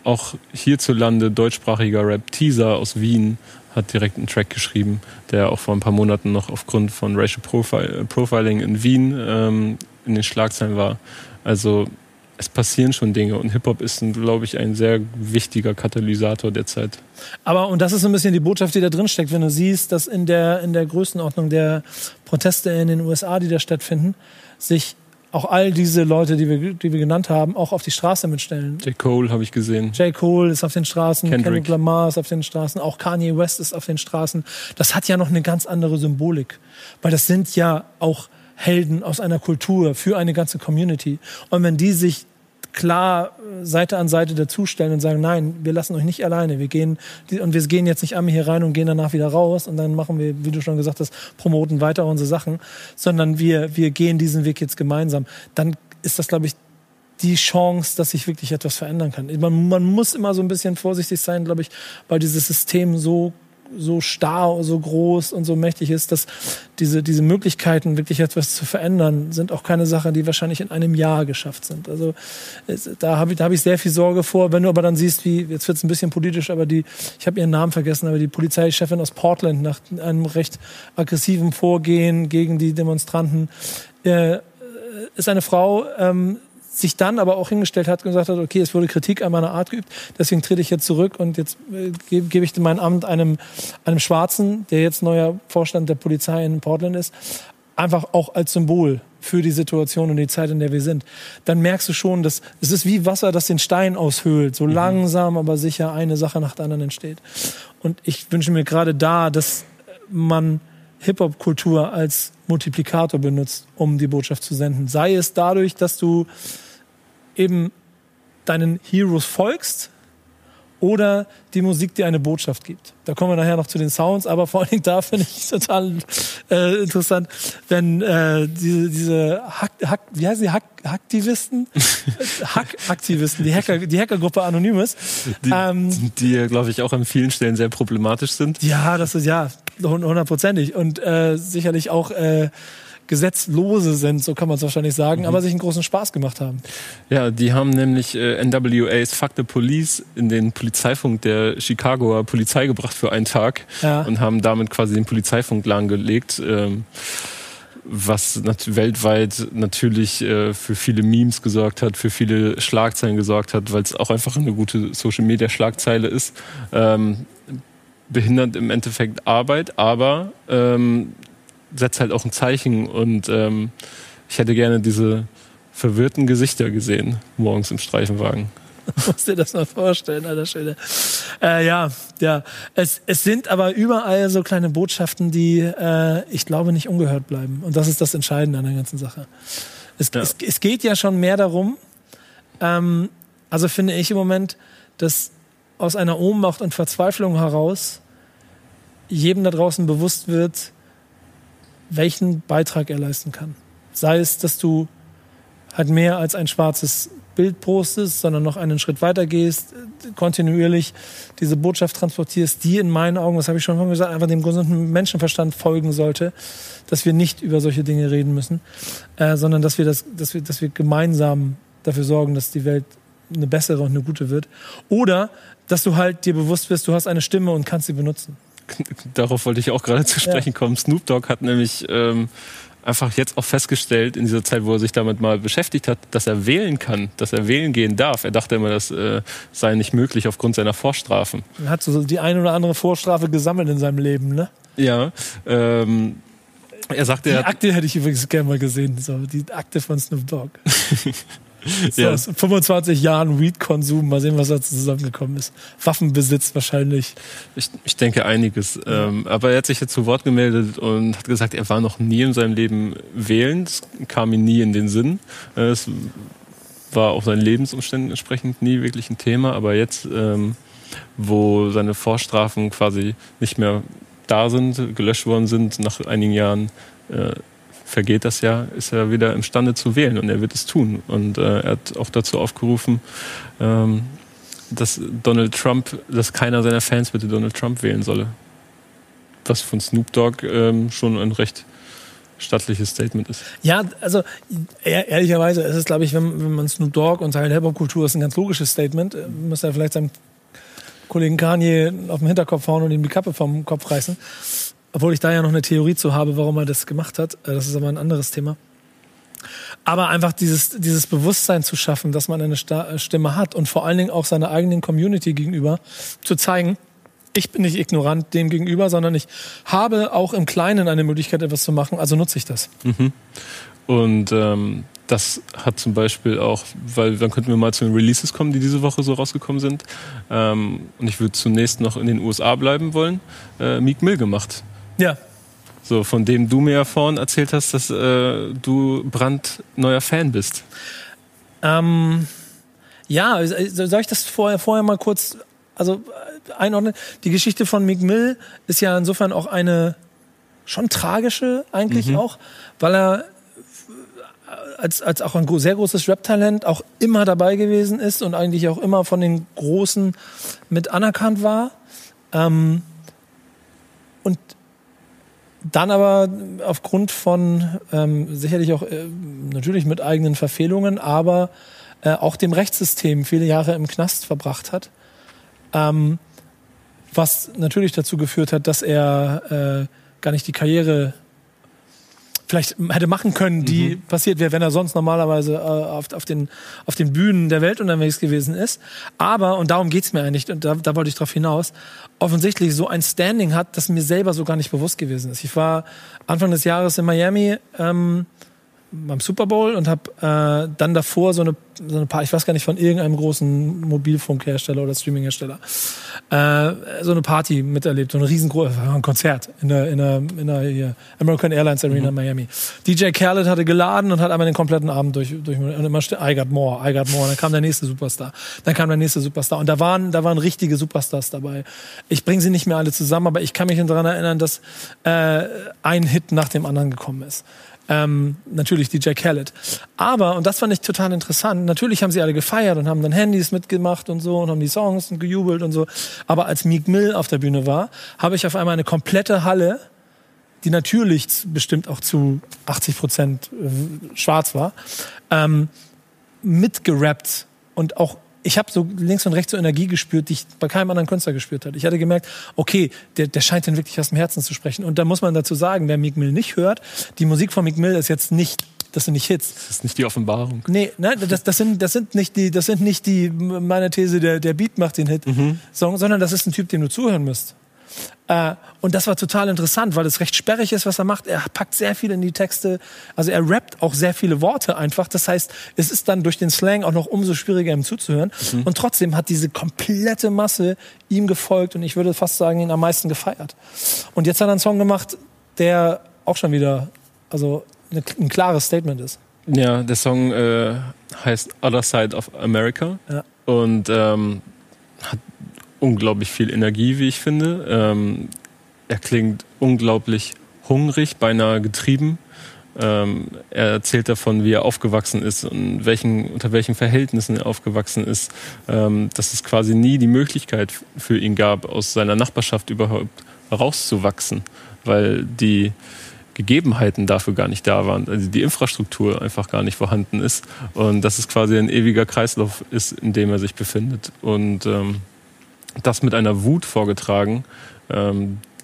Auch hierzulande deutschsprachiger Rap. Teaser aus Wien hat direkt einen Track geschrieben, der auch vor ein paar Monaten noch aufgrund von Racial Profiling in Wien in den Schlagzeilen war. Also es passieren schon Dinge und Hip-Hop ist, glaube ich, ein sehr wichtiger Katalysator derzeit. Aber, und das ist ein bisschen die Botschaft, die da drin steckt, wenn du siehst, dass in der Größenordnung der Proteste in den USA, die da stattfinden, sich auch all diese Leute, die wir genannt haben, auch auf die Straße mitstellen. J. Cole habe ich gesehen. J. Cole ist auf den Straßen, Kendrick Lamar ist auf den Straßen, auch Kanye West ist auf den Straßen. Das hat ja noch eine ganz andere Symbolik, weil das sind ja auch Helden aus einer Kultur für eine ganze Community. Und wenn die sich klar Seite an Seite dazustellen und sagen, nein, wir lassen euch nicht alleine, wir gehen jetzt nicht einmal hier rein und gehen danach wieder raus und dann machen wir, wie du schon gesagt hast, promoten weiter unsere Sachen, sondern wir gehen diesen Weg jetzt gemeinsam, dann ist das, glaube ich, die Chance, dass sich wirklich etwas verändern kann. Man muss immer so ein bisschen vorsichtig sein, glaube ich, weil dieses System so starr, so groß und so mächtig ist, dass diese Möglichkeiten, wirklich etwas zu verändern, sind auch keine Sache, die wahrscheinlich in einem Jahr geschafft sind. Also da habe ich sehr viel Sorge vor. Wenn du aber dann siehst, wie, jetzt wird es ein bisschen politisch, aber ich habe ihren Namen vergessen, aber die Polizeichefin aus Portland nach einem recht aggressiven Vorgehen gegen die Demonstranten ist eine Frau, sich dann aber auch hingestellt hat und gesagt hat, okay, es wurde Kritik an meiner Art geübt, deswegen trete ich jetzt zurück und jetzt gebe ich mein Amt einem Schwarzen, der jetzt neuer Vorstand der Polizei in Portland ist, einfach auch als Symbol für die Situation und die Zeit, in der wir sind. Dann merkst du schon, dass es ist wie Wasser, das den Stein aushöhlt, so langsam, aber sicher eine Sache nach der anderen entsteht. Und ich wünsche mir gerade da, dass man Hip-Hop-Kultur als Multiplikator benutzt, um die Botschaft zu senden. Sei es dadurch, dass du eben deinen Heroes folgst oder die Musik dir eine Botschaft gibt. Da kommen wir nachher noch zu den Sounds, aber vor allen Dingen da finde ich es total interessant, wenn diese Hacktivisten, Hackaktivisten, die Hackergruppe Anonymous, die glaube ich auch an vielen Stellen sehr problematisch sind. Ja, das ist ja 100%ig und sicherlich auch Gesetzlose sind, so kann man es wahrscheinlich sagen, aber sich einen großen Spaß gemacht haben. Ja, die haben nämlich NWA's Fuck the Police in den Polizeifunk der Chicagoer Polizei gebracht für einen Tag und haben damit quasi den Polizeifunk lahmgelegt, was weltweit natürlich für viele Memes gesorgt hat, für viele Schlagzeilen gesorgt hat, weil es auch einfach eine gute Social-Media-Schlagzeile ist. Behindert im Endeffekt Arbeit, aber setzt halt auch ein Zeichen und ich hätte gerne diese verwirrten Gesichter gesehen, morgens im Streifenwagen. Musst dir das mal vorstellen, alter Schwede. Ja. Es sind aber überall so kleine Botschaften, die ich glaube nicht ungehört bleiben. Und das ist das Entscheidende an der ganzen Sache. Es geht ja schon mehr darum, also finde ich im Moment, dass aus einer Ohnmacht und Verzweiflung heraus jedem da draußen bewusst wird, welchen Beitrag er leisten kann. Sei es, dass du halt mehr als ein schwarzes Bild postest, sondern noch einen Schritt weiter gehst, kontinuierlich diese Botschaft transportierst, die in meinen Augen, das habe ich schon vorhin gesagt, einfach dem gesunden Menschenverstand folgen sollte, dass wir nicht über solche Dinge reden müssen, sondern dass wir gemeinsam dafür sorgen, dass die Welt eine bessere und eine gute wird. Oder, dass du halt dir bewusst wirst, du hast eine Stimme und kannst sie benutzen. Darauf wollte ich auch gerade zu sprechen kommen. Snoop Dogg hat nämlich einfach jetzt auch festgestellt, in dieser Zeit, wo er sich damit mal beschäftigt hat, dass er wählen kann, dass er wählen gehen darf. Er dachte immer, das sei nicht möglich aufgrund seiner Vorstrafen. Er hat so die eine oder andere Vorstrafe gesammelt in seinem Leben, ne? Ja, er sagte... Die Akte hätte ich übrigens gerne mal gesehen, so die Akte von Snoop Dogg. So, ja. Aus 25 Jahren Weed-Konsum, mal sehen, was da zusammengekommen ist. Waffenbesitz wahrscheinlich. Ich denke einiges. Ja. Aber er hat sich jetzt zu Wort gemeldet und hat gesagt, er war noch nie in seinem Leben wählen. Es kam ihm nie in den Sinn. Es war auch seinen Lebensumständen entsprechend nie wirklich ein Thema. Aber jetzt, wo seine Vorstrafen quasi nicht mehr da sind, gelöscht worden sind nach einigen Jahren, vergeht das Jahr, ist er wieder imstande zu wählen und er wird es tun. Und er hat auch dazu aufgerufen, dass keiner seiner Fans bitte Donald Trump wählen solle. Was von Snoop Dogg schon ein recht stattliches Statement ist. Ja, also ehrlicherweise ist es, glaube ich, wenn man Snoop Dogg und seine Hip-Hop-Kultur ist ein ganz logisches Statement, müsste er vielleicht seinem Kollegen Kanye auf den Hinterkopf hauen und ihm die Kappe vom Kopf reißen. Obwohl ich da ja noch eine Theorie zu habe, warum er das gemacht hat. Das ist aber ein anderes Thema. Aber einfach dieses Bewusstsein zu schaffen, dass man eine Stimme hat und vor allen Dingen auch seiner eigenen Community gegenüber zu zeigen, ich bin nicht ignorant dem gegenüber, sondern ich habe auch im Kleinen eine Möglichkeit, etwas zu machen, also nutze ich das. Mhm. Und das hat zum Beispiel auch, weil dann könnten wir mal zu den Releases kommen, die diese Woche so rausgekommen sind. Und ich würde zunächst noch in den USA bleiben wollen. Meek Mill gemacht. Ja. So, von dem du mir ja vorhin erzählt hast, dass du brandneuer Fan bist. Ja, soll ich das vorher mal kurz einordnen? Die Geschichte von Meek Mill ist ja insofern auch eine schon tragische eigentlich auch, weil er als auch ein sehr großes Rap-Talent auch immer dabei gewesen ist und eigentlich auch immer von den Großen mit anerkannt war. Und dann aber aufgrund von sicherlich auch natürlich mit eigenen Verfehlungen, aber auch dem Rechtssystem viele Jahre im Knast verbracht hat. Was natürlich dazu geführt hat, dass er gar nicht die Karriere vielleicht hätte machen können, die passiert wäre, wenn er sonst normalerweise auf den Bühnen der Welt unterwegs gewesen ist. Aber, und darum geht's mir eigentlich, und da wollte ich drauf hinaus, offensichtlich so ein Standing hat, das mir selber so gar nicht bewusst gewesen ist. Ich war Anfang des Jahres in Miami beim Super Bowl und habe dann davor so eine Party, ich weiß gar nicht, von irgendeinem großen Mobilfunkhersteller oder Streaminghersteller, so eine Party miterlebt, so ein riesengroßes Konzert in der American Airlines Arena in Miami. DJ Khaled hatte geladen und hat einmal den kompletten Abend durch und immer I got more, dann kam der nächste Superstar, und da waren richtige Superstars dabei. Ich bringe sie nicht mehr alle zusammen, aber ich kann mich daran erinnern, dass ein Hit nach dem anderen gekommen ist. Natürlich DJ Khaled. Aber, und das fand ich total interessant, natürlich haben sie alle gefeiert und haben dann Handys mitgemacht und so und haben die Songs und gejubelt und so. Aber als Meek Mill auf der Bühne war, habe ich auf einmal eine komplette Halle, die natürlich bestimmt auch zu 80% schwarz war, mitgerappt. Und auch, ich habe so links und rechts so Energie gespürt, die ich bei keinem anderen Künstler gespürt hatte. Ich hatte gemerkt, okay, der scheint dann wirklich aus dem Herzen zu sprechen. Und da muss man dazu sagen, wer Meek Mill nicht hört, die Musik von Meek Mill ist jetzt nicht, das sind nicht Hits. Das ist nicht die Offenbarung. Nee, nein, das sind nicht die, meine These, der Beat macht den Hit, sondern das ist ein Typ, dem du zuhören müsst. Und das war total interessant, weil es recht sperrig ist, was er macht. Er packt sehr viel in die Texte. Also er rappt auch sehr viele Worte einfach. Das heißt, es ist dann durch den Slang auch noch umso schwieriger, ihm zuzuhören. Und trotzdem hat diese komplette Masse ihm gefolgt und ich würde fast sagen, ihn am meisten gefeiert. Und jetzt hat er einen Song gemacht, der auch schon wieder also ein klares Statement ist. Ja, der Song heißt Other Side of America. Ja. Und hat unglaublich viel Energie, wie ich finde. Er klingt unglaublich hungrig, beinahe getrieben. Er erzählt davon, wie er aufgewachsen ist und unter welchen Verhältnissen er aufgewachsen ist. Dass es quasi nie die Möglichkeit für ihn gab, aus seiner Nachbarschaft überhaupt rauszuwachsen, weil die Gegebenheiten dafür gar nicht da waren, also die Infrastruktur einfach gar nicht vorhanden ist und dass es quasi ein ewiger Kreislauf ist, in dem er sich befindet. Und das mit einer Wut vorgetragen,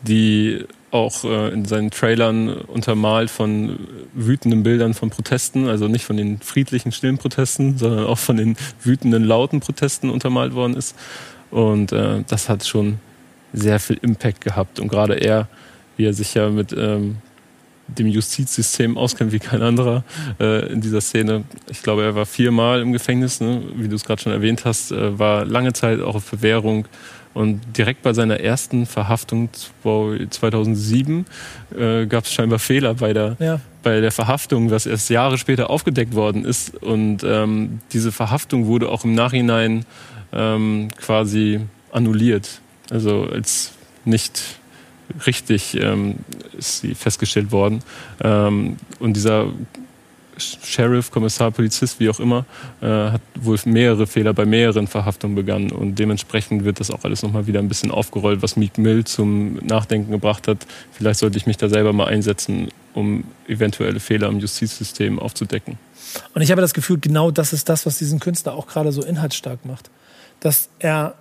die auch in seinen Trailern untermalt von wütenden Bildern von Protesten, also nicht von den friedlichen, stillen Protesten, sondern auch von den wütenden, lauten Protesten untermalt worden ist. Und das hat schon sehr viel Impact gehabt. Und gerade er, wie er sich ja mit dem Justizsystem auskennt wie kein anderer in dieser Szene. Ich glaube, er war 4-mal im Gefängnis, ne? Wie du es gerade schon erwähnt hast, war lange Zeit auch auf Bewährung und direkt bei seiner ersten Verhaftung 2007 gab es scheinbar Fehler bei der Verhaftung, was erst Jahre später aufgedeckt worden ist und diese Verhaftung wurde auch im Nachhinein quasi annulliert, also als nicht richtig ist sie festgestellt worden. Und dieser Sheriff, Kommissar, Polizist, wie auch immer, hat wohl mehrere Fehler bei mehreren Verhaftungen begangen. Und dementsprechend wird das auch alles nochmal wieder ein bisschen aufgerollt, was Meek Mill zum Nachdenken gebracht hat. Vielleicht sollte ich mich da selber mal einsetzen, um eventuelle Fehler im Justizsystem aufzudecken. Und ich habe das Gefühl, genau das ist das, was diesen Künstler auch gerade so inhaltsstark macht. Dass er,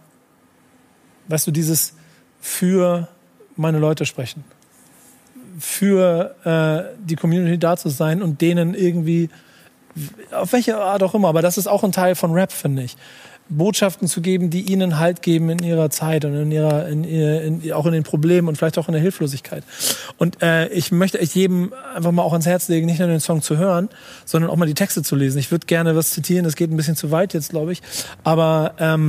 weißt du, dieses für meine Leute sprechen, für die Community da zu sein und denen irgendwie, auf welche Art auch immer, aber das ist auch ein Teil von Rap, finde ich, Botschaften zu geben, die ihnen Halt geben in ihrer Zeit und auch in den Problemen und vielleicht auch in der Hilflosigkeit. Und ich möchte echt jedem einfach mal auch ans Herz legen, nicht nur den Song zu hören, sondern auch mal die Texte zu lesen. Ich würde gerne was zitieren, das geht ein bisschen zu weit jetzt, glaube ich, aber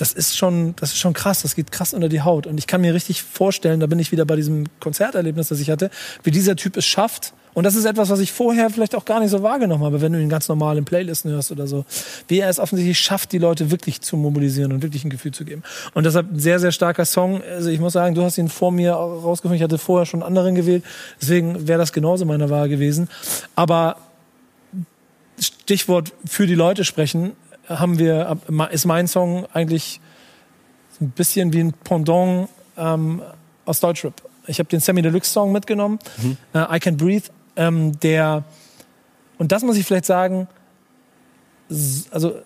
das ist schon krass, das geht krass unter die Haut. Und ich kann mir richtig vorstellen, da bin ich wieder bei diesem Konzerterlebnis, das ich hatte, wie dieser Typ es schafft. Und das ist etwas, was ich vorher vielleicht auch gar nicht so wahrgenommen habe, wenn du ihn ganz normal in Playlisten hörst oder so. Wie er es offensichtlich schafft, die Leute wirklich zu mobilisieren und wirklich ein Gefühl zu geben. Und deshalb ein sehr, sehr starker Song. Also ich muss sagen, du hast ihn vor mir rausgefunden. Ich hatte vorher schon einen anderen gewählt. Deswegen wäre das genauso meine Wahl gewesen. Aber Stichwort für die Leute sprechen, ist mein Song eigentlich ein bisschen wie ein Pendant aus Deutschrap. Ich habe den Sammy Deluxe Song mitgenommen, I Can't Breathe, der, und das muss ich vielleicht sagen, also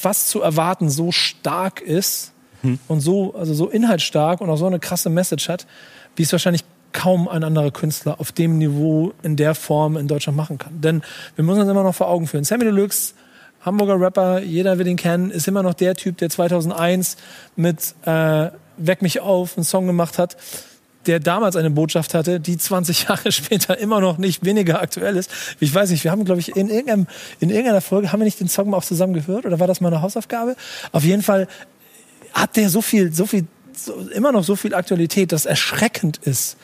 was zu erwarten so stark ist und so inhaltsstark und auch so eine krasse Message hat, wie es wahrscheinlich kaum ein anderer Künstler auf dem Niveau, in der Form in Deutschland machen kann. Denn wir müssen uns immer noch vor Augen führen. Sammy Deluxe, Hamburger Rapper, jeder will ihn kennen, ist immer noch der Typ, der 2001 mit Weck mich auf einen Song gemacht hat, der damals eine Botschaft hatte, die 20 Jahre später immer noch nicht weniger aktuell ist. Ich weiß nicht, wir haben, glaube ich, in irgendeiner Folge, haben wir nicht den Song auch zusammen gehört? Oder war das mal eine Hausaufgabe? Auf jeden Fall hat der immer noch so viel Aktualität, dass erschreckend ist.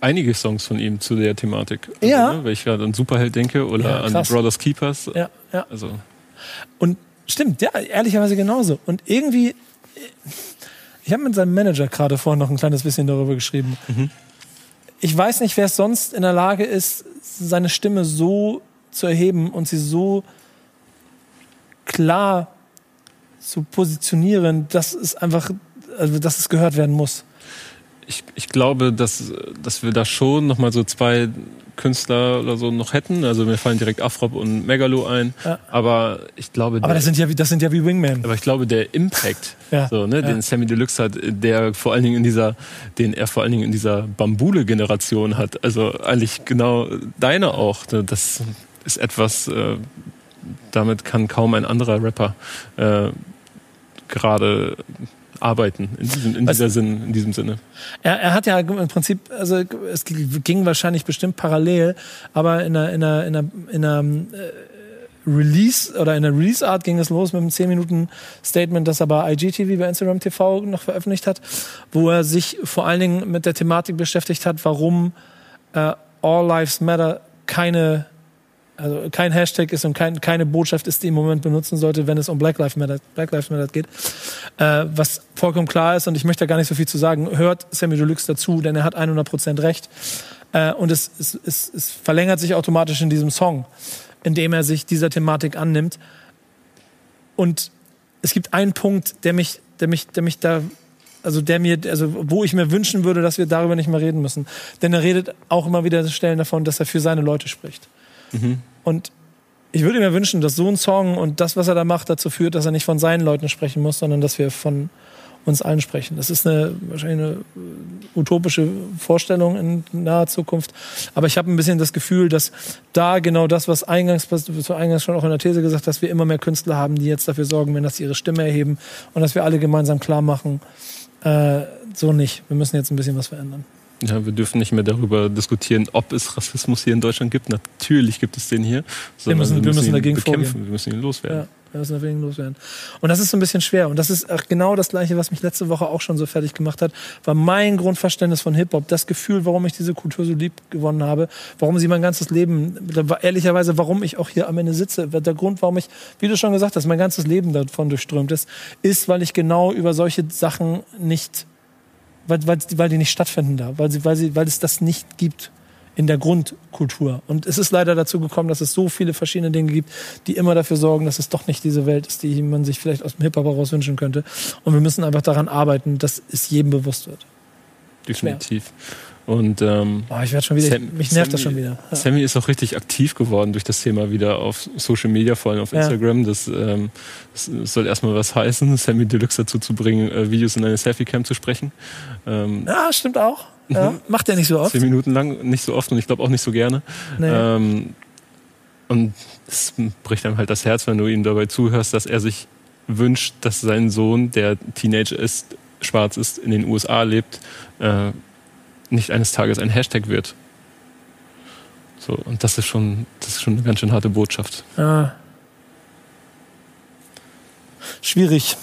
Einige Songs von ihm zu der Thematik. Also, ja. Ne, wenn ich gerade an Superheld denke oder an Brothers Keepers. Ja, ja. Also. Und stimmt, ja, ehrlicherweise genauso. Und irgendwie, ich habe mit seinem Manager gerade vorhin noch ein kleines bisschen darüber geschrieben. Mhm. Ich weiß nicht, wer es sonst in der Lage ist, seine Stimme so zu erheben und sie so klar zu positionieren, dass es einfach, also dass es gehört werden muss. Ich glaube, dass wir da schon nochmal so zwei Künstler oder so noch hätten. Also mir fallen direkt Afrop und Megalo ein. Ja. Aber ich glaube... Aber das sind ja wie Wingman. Aber ich glaube, der Impact, den Sammy Deluxe hat, den er vor allen Dingen in dieser Bambule-Generation hat. Also eigentlich genau deine auch. Das ist etwas, damit kann kaum ein anderer Rapper gerade... arbeiten, in diesem Sinne. Er hat ja im Prinzip, also es ging wahrscheinlich bestimmt parallel, aber in der Release-Art ging es los mit einem 10-Minuten-Statement, das er bei IGTV, bei Instagram TV noch veröffentlicht hat, wo er sich vor allen Dingen mit der Thematik beschäftigt hat, warum All Lives Matter kein Hashtag ist und keine Botschaft ist, die im Moment benutzen sollte, wenn es um Black Lives Matter geht. Was vollkommen klar ist, und ich möchte da gar nicht so viel zu sagen, hört Sammy Deluxe dazu, denn er hat 100% recht. Und es verlängert sich automatisch in diesem Song, in dem er sich dieser Thematik annimmt. Und es gibt einen Punkt, wo ich mir wünschen würde, dass wir darüber nicht mehr reden müssen. Denn er redet auch immer wieder Stellen davon, dass er für seine Leute spricht. Mhm. Und ich würde mir wünschen, dass so ein Song und das, was er da macht, dazu führt, dass er nicht von seinen Leuten sprechen muss, sondern dass wir von uns allen sprechen. Das ist wahrscheinlich eine utopische Vorstellung in naher Zukunft. Aber ich habe ein bisschen das Gefühl, dass da genau das, was du eingangs schon auch in der These gesagt hast, wir immer mehr Künstler haben, die jetzt dafür sorgen werden, dass sie ihre Stimme erheben und dass wir alle gemeinsam klar machen, so nicht. Wir müssen jetzt ein bisschen was verändern. Ja, wir dürfen nicht mehr darüber diskutieren, ob es Rassismus hier in Deutschland gibt. Natürlich gibt es den hier. Wir müssen dagegen bekämpfen. Vorgehen. Wir müssen ihn loswerden. Ja, wir müssen dagegen loswerden. Und das ist so ein bisschen schwer. Und das ist genau das Gleiche, was mich letzte Woche auch schon so fertig gemacht hat, war mein Grundverständnis von Hip-Hop. Das Gefühl, warum ich diese Kultur so lieb gewonnen habe, warum sie mein ganzes Leben, ehrlicherweise, warum ich auch hier am Ende sitze, der Grund, warum ich, wie du schon gesagt hast, mein ganzes Leben davon durchströmt ist, weil ich genau über solche Sachen nicht... Weil die nicht stattfinden da, weil es das nicht gibt in der Grundkultur. Und es ist leider dazu gekommen, dass es so viele verschiedene Dinge gibt, die immer dafür sorgen, dass es doch nicht diese Welt ist, die man sich vielleicht aus dem Hip-Hop heraus wünschen könnte. Und wir müssen einfach daran arbeiten, dass es jedem bewusst wird. Definitiv. Und ich werde schon wieder, mich nervt das schon wieder. Ja. Sammy ist auch richtig aktiv geworden durch das Thema wieder auf Social Media, vor allem auf Instagram. Das soll erstmal was heißen, Sammy Deluxe dazu zu bringen, Videos in eine Selfie-Cam zu sprechen. Stimmt auch. Ja. Macht er nicht so oft. 10 Minuten lang, nicht so oft und ich glaube auch nicht so gerne. Nee. Und es bricht einem halt das Herz, wenn du ihm dabei zuhörst, dass er sich wünscht, dass sein Sohn, der Teenager ist, schwarz ist, in den USA lebt, nicht eines Tages ein Hashtag wird. So, und das ist schon eine ganz schön harte Botschaft. Ah. Schwierig.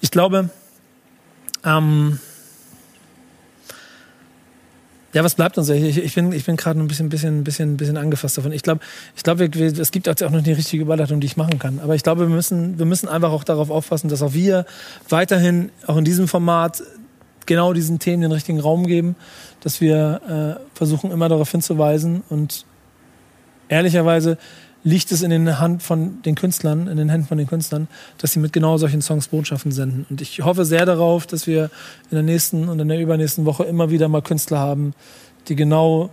Ich glaube, was bleibt uns? Ich bin gerade ein bisschen angefasst davon. Ich glaube, es gibt auch noch die richtige Überleitung, die ich machen kann. Aber ich glaube, wir müssen einfach auch darauf aufpassen, dass auch wir weiterhin, auch in diesem Format, genau diesen Themen den richtigen Raum geben, dass wir versuchen, immer darauf hinzuweisen. Und ehrlicherweise liegt es in den Händen von den Künstlern, dass sie mit genau solchen Songs Botschaften senden. Und ich hoffe sehr darauf, dass wir in der nächsten und in der übernächsten Woche immer wieder mal Künstler haben, die genau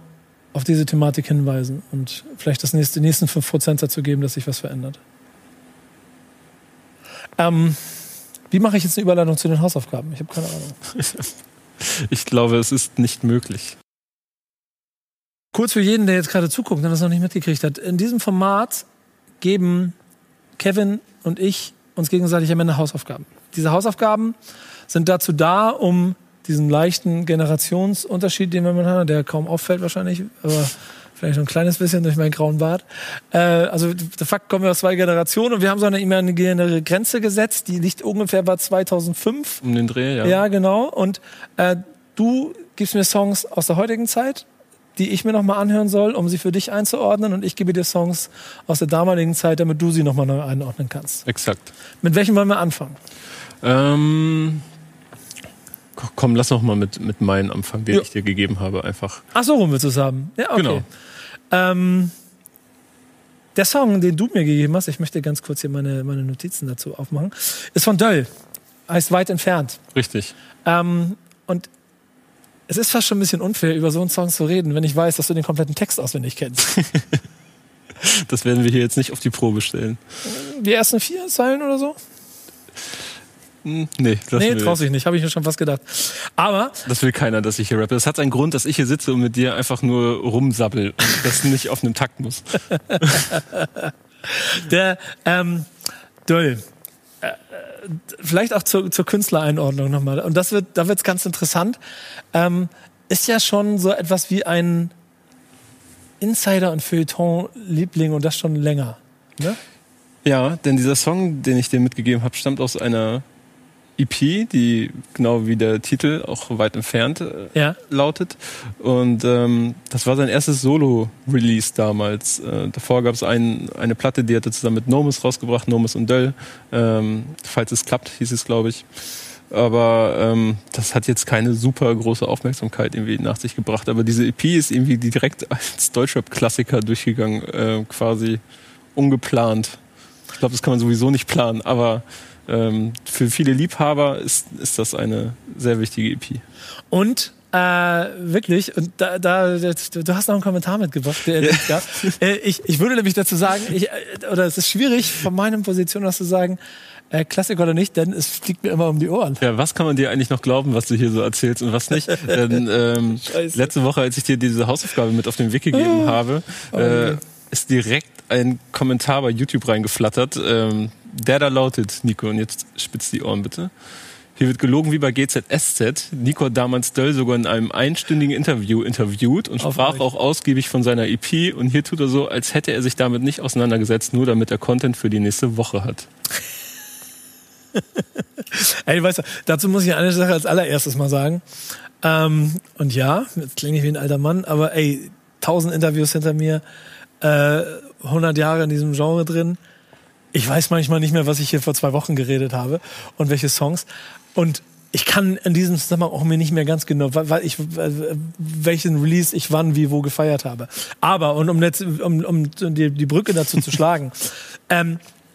auf diese Thematik hinweisen und vielleicht die nächsten 5% dazu geben, dass sich was verändert. Wie mache ich jetzt eine Überleitung zu den Hausaufgaben? Ich habe keine Ahnung. Ich glaube, es ist nicht möglich. Kurz für jeden, der jetzt gerade zuguckt und das noch nicht mitgekriegt hat. In diesem Format geben Kevin und ich uns gegenseitig am Ende Hausaufgaben. Diese Hausaufgaben sind dazu da, um diesen leichten Generationsunterschied, den wir miteinander, der kaum auffällt wahrscheinlich, aber vielleicht noch ein kleines bisschen durch meinen grauen Bart. Also de facto kommen wir aus zwei Generationen und wir haben so eine imaginäre Grenze gesetzt, die liegt ungefähr bei 2005. Um den Dreh, ja. Ja, genau. Und du gibst mir Songs aus der heutigen Zeit, die ich mir nochmal anhören soll, um sie für dich einzuordnen, und ich gebe dir Songs aus der damaligen Zeit, damit du sie nochmal neu einordnen kannst. Exakt. Mit welchen wollen wir anfangen? Komm, lass noch mal mit meinen anfangen, den ich dir gegeben habe, einfach. Ach so, rum willst du es haben? Ja, okay. Genau. Der Song, den du mir gegeben hast, ich möchte ganz kurz hier meine Notizen dazu aufmachen, ist von Döll. Heißt weit entfernt. Richtig. Und es ist fast schon ein bisschen unfair, über so einen Song zu reden, wenn ich weiß, dass du den kompletten Text auswendig kennst. Das werden wir hier jetzt nicht auf die Probe stellen. Die ersten 4 Zeilen oder so? Nee, traust dich nicht, habe ich mir schon fast gedacht. Aber das will keiner, dass ich hier rappe. Das hat einen Grund, dass ich hier sitze und mit dir einfach nur rumsabbel und das nicht auf einem Takt muss. Der Döll. Vielleicht auch zur Künstlereinordnung nochmal. Und da wird's ganz interessant. Ist ja schon so etwas wie ein Insider- und Feuilleton-Liebling und das schon länger. Ne? Ja, denn dieser Song, den ich dir mitgegeben habe, stammt aus einer EP, die genau wie der Titel auch weit entfernt lautet. Und das war sein erstes Solo-Release damals. Davor gab es eine Platte, die hatte zusammen mit Nomus rausgebracht, Nomus und Döll. Falls es klappt, hieß es, glaube ich. Aber das hat jetzt keine super große Aufmerksamkeit irgendwie nach sich gebracht. Aber diese EP ist irgendwie direkt als Deutschrap-Klassiker durchgegangen, quasi ungeplant. Ich glaube, das kann man sowieso nicht planen, aber für viele Liebhaber ist das eine sehr wichtige EP. Und wirklich, und du hast noch einen Kommentar mitgebracht. Ich würde nämlich dazu sagen, es ist schwierig, von meiner Position aus zu sagen, Klassiker oder nicht, denn es fliegt mir immer um die Ohren. Ja, was kann man dir eigentlich noch glauben, was du hier so erzählst und was nicht? Denn letzte Woche, als ich dir diese Hausaufgabe mit auf den Weg gegeben habe, ist direkt ein Kommentar bei YouTube reingeflattert, der da lautet, Nico, und jetzt spitzt die Ohren bitte. Hier wird gelogen wie bei GZSZ. Nico hat damals Döll sogar in einem einstündigen Interview interviewt und sprach auch ausgiebig von seiner EP. Und hier tut er so, als hätte er sich damit nicht auseinandergesetzt, nur damit er Content für die nächste Woche hat. Ey, weißt du, dazu muss ich eine Sache als allererstes mal sagen. Und ja, jetzt klinge ich wie ein alter Mann, aber 1000 Interviews hinter mir, 100 Jahre in diesem Genre drin. Ich weiß manchmal nicht mehr, was ich hier vor 2 Wochen geredet habe und welche Songs. Und ich kann in diesem Zusammenhang auch mir nicht mehr ganz genau, welchen Release ich wann, wie, wo gefeiert habe. Aber, und um die Brücke dazu zu schlagen,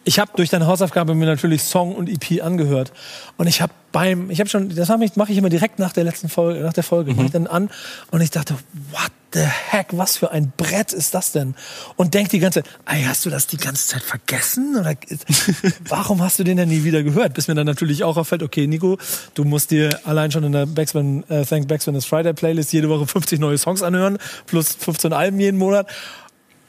ich habe durch deine Hausaufgabe mir natürlich Song und EP angehört. Und das mache ich immer direkt nach der letzten Folge, nach der Folge, mache ich dann an. Und ich dachte, what the heck, was für ein Brett ist das denn? Und denk die ganze Zeit, hast du das die ganze Zeit vergessen? Oder warum hast du den denn nie wieder gehört? Bis mir dann natürlich auch auffällt, okay, Nico, du musst dir allein schon in der Thank Backspin is Friday Playlist jede Woche 50 neue Songs anhören, plus 15 Alben jeden Monat.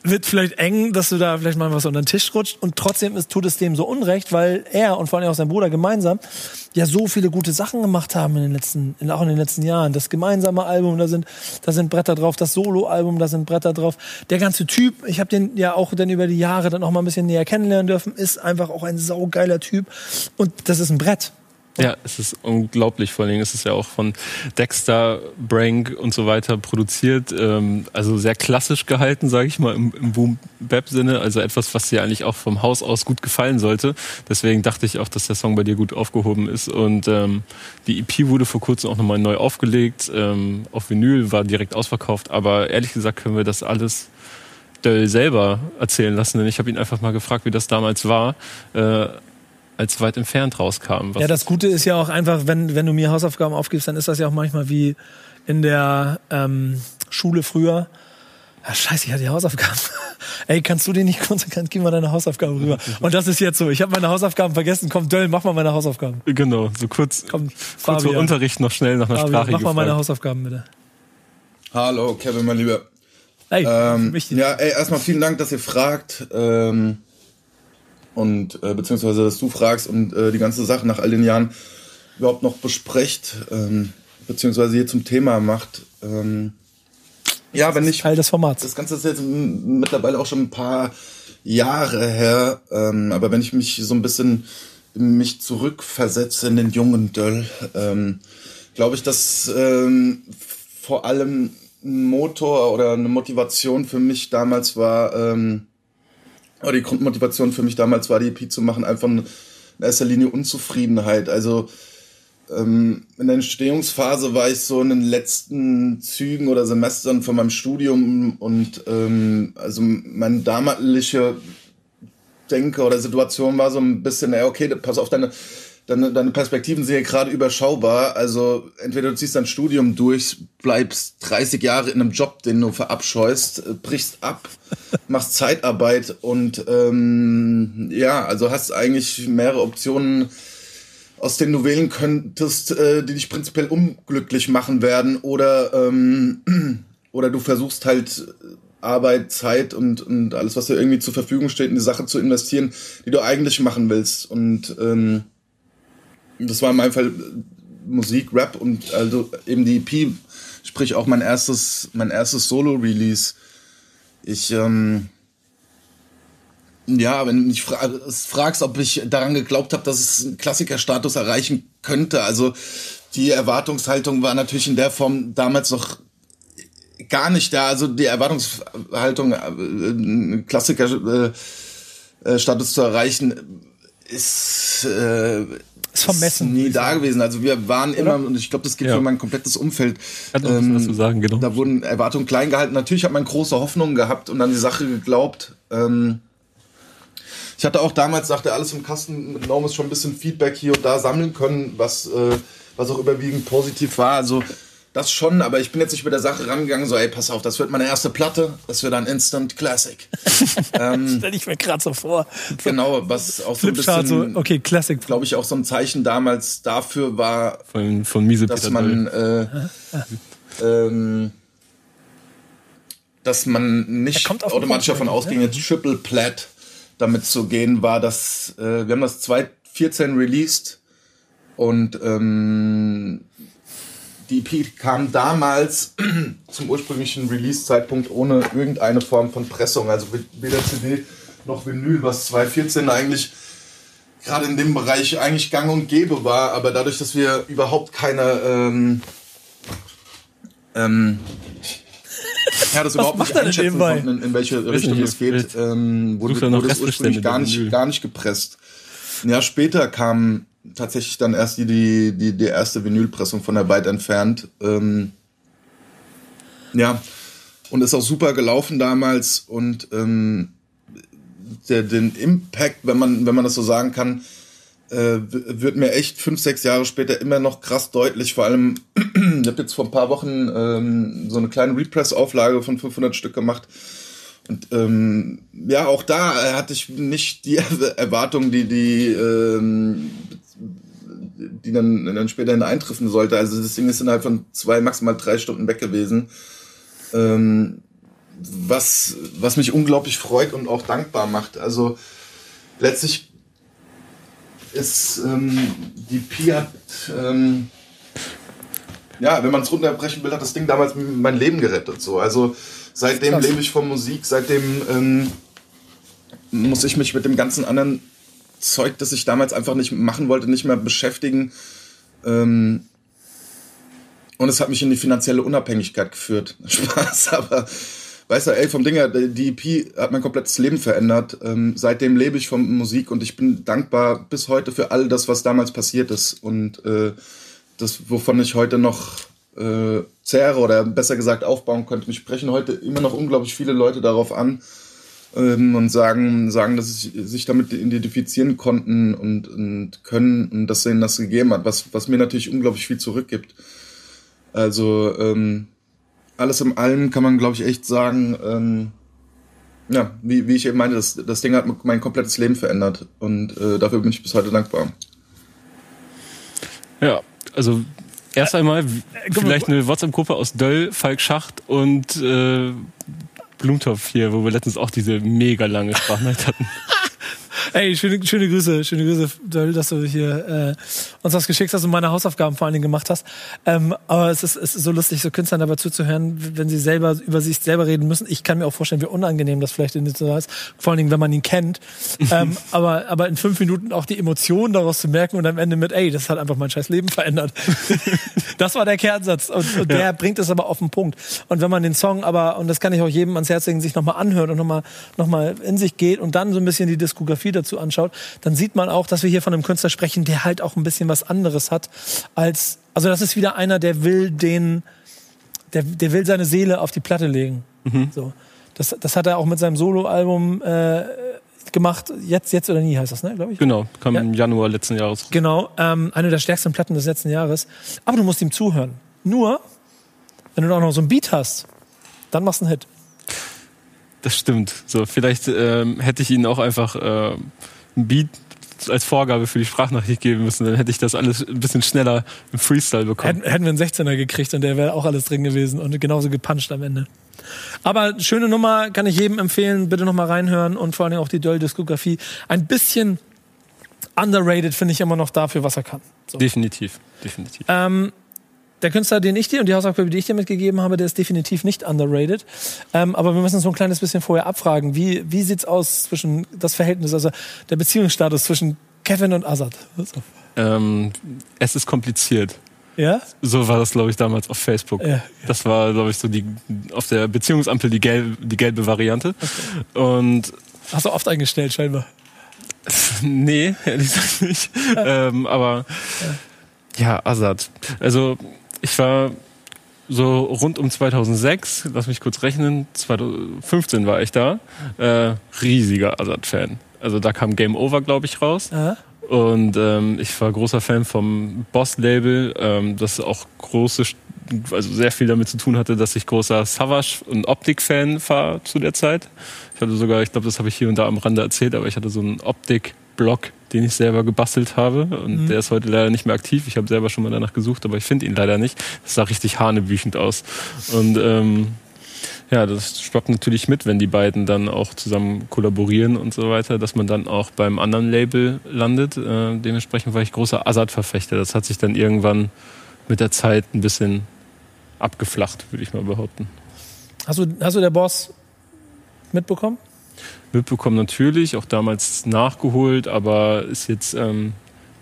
Wird vielleicht eng, dass du da vielleicht mal was unter den Tisch rutscht, und trotzdem tut es dem so unrecht, weil er und vor allem auch sein Bruder gemeinsam ja so viele gute Sachen gemacht haben auch in den letzten Jahren. Das gemeinsame Album, da sind Bretter drauf, das Solo-Album, da sind Bretter drauf. Der ganze Typ, ich habe den ja auch dann über die Jahre dann auch mal ein bisschen näher kennenlernen dürfen, ist einfach auch ein saugeiler Typ, und das ist ein Brett. Ja, es ist unglaublich. Vor allen Dingen ist es ja auch von Dexter, Brank und so weiter produziert. Also sehr klassisch gehalten, sage ich mal, im Boom-Bap-Sinne. Also etwas, was dir eigentlich auch vom Haus aus gut gefallen sollte. Deswegen dachte ich auch, dass der Song bei dir gut aufgehoben ist. Und die EP wurde vor kurzem auch nochmal neu aufgelegt. Auf Vinyl, war direkt ausverkauft. Aber ehrlich gesagt können wir das alles Döll selber erzählen lassen. Denn ich habe ihn einfach mal gefragt, wie das damals war. Als weit entfernt rauskam. Ja, das Gute ist ja auch einfach, wenn du mir Hausaufgaben aufgibst, dann ist das ja auch manchmal wie in der Schule früher, ah, scheiße, ich hatte die Hausaufgaben. Ey, kannst du den nicht konsequent, gib mal deine Hausaufgaben rüber. Und das ist jetzt so, ich habe meine Hausaufgaben vergessen, komm Döll, mach mal meine Hausaufgaben. Genau, so kurz vor Unterricht noch schnell nach einer Fabian, Sprache mach gefragt. Mal meine Hausaufgaben bitte. Hallo Kevin, mein Lieber. Hey, erstmal vielen Dank, dass ihr fragt und beziehungsweise, dass du fragst und die ganze Sache nach all den Jahren überhaupt noch besprecht, beziehungsweise hier zum Thema macht. Ja, wenn nicht. Teil des Formats. Das Ganze ist jetzt mittlerweile auch schon ein paar Jahre her. Aber wenn ich mich so ein bisschen zurückversetze in den jungen Döll, glaube ich, dass vor allem ein Motor oder eine Motivation für mich damals war, oder die Grundmotivation für mich damals war, die EP zu machen, einfach in erster Linie Unzufriedenheit. Also in der Entstehungsphase war ich so in den letzten Zügen oder Semestern von meinem Studium und also meine damalige Denke oder Situation war so ein bisschen, okay, pass auf, deine Perspektiven sind ja gerade überschaubar, also entweder du ziehst dein Studium durch, bleibst 30 Jahre in einem Job, den du verabscheust, brichst ab, machst Zeitarbeit und also hast eigentlich mehrere Optionen, aus denen du wählen könntest, die dich prinzipiell unglücklich machen werden oder du versuchst halt Arbeit, Zeit und alles, was dir irgendwie zur Verfügung steht, in die Sache zu investieren, die du eigentlich machen willst. Und das war in meinem Fall Musik, Rap und also eben die EP, sprich auch mein erstes Solo-Release. Ich wenn ich fragst, ob ich daran geglaubt habe, dass es einen Klassikerstatus erreichen könnte. Also die Erwartungshaltung war natürlich in der Form damals noch gar nicht da. Also die Erwartungshaltung, einen Klassikerstatus zu erreichen, ist vermessen, nie da gewesen. Also wir waren immer, und ich glaube, das geht für mein komplettes Umfeld. Hat was zu sagen, genau. Da wurden Erwartungen klein gehalten. Natürlich hat man große Hoffnungen gehabt und an die Sache geglaubt. Ich hatte auch damals, sagte er, alles im Kasten mit Normus schon ein bisschen Feedback hier und da sammeln können, was auch überwiegend positiv war. Also das schon, aber ich bin jetzt nicht mit der Sache rangegangen, so, ey, pass auf, das wird meine erste Platte, das wird ein Instant Classic. Stell ich mir gerade so vor. Genau, was auch so ein bisschen, so, okay, Classic, glaube ich, auch so ein Zeichen damals dafür war, von Miese dass Peter man, dass man nicht automatisch davon ausging, jetzt Triple Plat damit zu gehen, war das, wir haben das 2014 released und die EP kam damals zum ursprünglichen Release-Zeitpunkt ohne irgendeine Form von Pressung, also weder CD noch Vinyl, was 2014 eigentlich gerade in dem Bereich eigentlich gang und gäbe war, aber dadurch, dass wir überhaupt keine das überhaupt nicht einschätzen konnten, in welche Richtung es geht, wurde es ursprünglich gar nicht gepresst. Ein Jahr später kam tatsächlich dann erst die erste Vinylpressung von der weit entfernt. Und ist auch super gelaufen damals und den Impact, wenn man das so sagen kann, wird mir echt 5-6 Jahre später immer noch krass deutlich. Vor allem, ich habe jetzt vor ein paar Wochen so eine kleine Repress-Auflage von 500 Stück gemacht. Und auch da hatte ich nicht die Erwartung, die dann späterhin eintreffen sollte. Also das Ding ist innerhalb von 2, maximal 3 Stunden weg gewesen. Was mich unglaublich freut und auch dankbar macht. Also letztlich ist die Pia, wenn man es runterbrechen will, hat das Ding damals mein Leben gerettet. So. Also seitdem lebe ich von Musik, seitdem muss ich mich mit dem ganzen anderen Zeug, das ich damals einfach nicht machen wollte, nicht mehr beschäftigen. Und es hat mich in die finanzielle Unabhängigkeit geführt. Spaß, aber weißt du, ey, vom Dinger, die EP hat mein komplettes Leben verändert. Seitdem lebe ich von Musik und ich bin dankbar bis heute für all das, was damals passiert ist. Und das, wovon ich heute noch zehre oder besser gesagt aufbauen könnte. Mich sprechen heute immer noch unglaublich viele Leute darauf an und sagen, dass sie sich damit identifizieren konnten und können und dass ihnen das gegeben hat, was mir natürlich unglaublich viel zurückgibt. Also alles in allem kann man, glaube ich, echt sagen, ja, wie ich eben meinte, das Ding hat mein komplettes Leben verändert und dafür bin ich bis heute dankbar. Ja, also erst einmal vielleicht eine WhatsApp-Gruppe aus Döll, Falk Schacht und Blumentopf hier, wo wir letztens auch diese mega lange Sprachnachricht hatten. Ey, schöne Grüße, Döll, dass du hier uns was geschickt hast und meine Hausaufgaben vor allen Dingen gemacht hast. Aber es ist so lustig, so Künstlern dabei zuzuhören, wenn sie selber über sich selber reden müssen. Ich kann mir auch vorstellen, wie unangenehm das vielleicht in so ist. Vor allen Dingen, wenn man ihn kennt. Aber in 5 Minuten auch die Emotionen daraus zu merken und am Ende mit, ey, das hat einfach mein scheiß Leben verändert. Das war der Kernsatz. Und der bringt es aber auf den Punkt. Und wenn man den Song aber, und das kann ich auch jedem ans Herz legen, sich nochmal anhört und nochmal in sich geht und dann so ein bisschen die Diskografie dazu anschaut, dann sieht man auch, dass wir hier von einem Künstler sprechen, der halt auch ein bisschen was anderes hat als, also das ist wieder einer, der will seine Seele auf die Platte legen. Mhm. So. Das hat er auch mit seinem Soloalbum gemacht, jetzt oder nie heißt das, ne, glaube ich. Genau, kam im Januar letzten Jahres. Genau, eine der stärksten Platten des letzten Jahres. Aber du musst ihm zuhören. Nur, wenn du auch noch so einen Beat hast, dann machst du einen Hit. Das stimmt. So, vielleicht hätte ich ihnen auch einfach einen Beat als Vorgabe für die Sprachnachricht geben müssen. Dann hätte ich das alles ein bisschen schneller im Freestyle bekommen. Hätten wir einen 16er gekriegt und der wäre auch alles drin gewesen und genauso gepuncht am Ende. Aber schöne Nummer, kann ich jedem empfehlen. Bitte nochmal reinhören und vor allem auch die Döll-Diskografie. Ein bisschen underrated finde ich immer noch dafür, was er kann. So. Definitiv. Der Künstler, den ich dir und die Hausaufgabe, die ich dir mitgegeben habe, der ist definitiv nicht underrated. Aber wir müssen uns so ein kleines bisschen vorher abfragen. Wie sieht's aus zwischen das Verhältnis, also der Beziehungsstatus zwischen Kevin und Azad? Es ist kompliziert. Ja? So war das, glaube ich, damals auf Facebook. Ja. Das war, glaube ich, so die auf der Beziehungsampel die gelbe Variante. Okay. Und hast du oft eingestellt, scheinbar? Nee, ehrlich gesagt nicht. Ja. Aber ja, Azad. Also ich war so rund um 2006, lass mich kurz rechnen, 2015 war ich da, riesiger Azad-Fan. Also da kam Game Over, glaube ich, raus. Aha. Und ich war großer Fan vom Boss-Label, das auch sehr viel damit zu tun hatte, dass ich großer Savage- und Optik-Fan war zu der Zeit. Ich hatte sogar, ich glaube, das habe ich hier und da am Rande erzählt, aber ich hatte so einen Optik-Blog, den ich selber gebastelt habe und der ist heute leider nicht mehr aktiv. Ich habe selber schon mal danach gesucht, aber ich finde ihn leider nicht. Das sah richtig hanebüchend aus. Und das schwappt natürlich mit, wenn die beiden dann auch zusammen kollaborieren und so weiter, dass man dann auch beim anderen Label landet. Dementsprechend war ich großer Azad-Verfechter. Das hat sich dann irgendwann mit der Zeit ein bisschen abgeflacht, würde ich mal behaupten. Hast du der Boss mitbekommen? Mitbekommen natürlich, auch damals nachgeholt, aber ist jetzt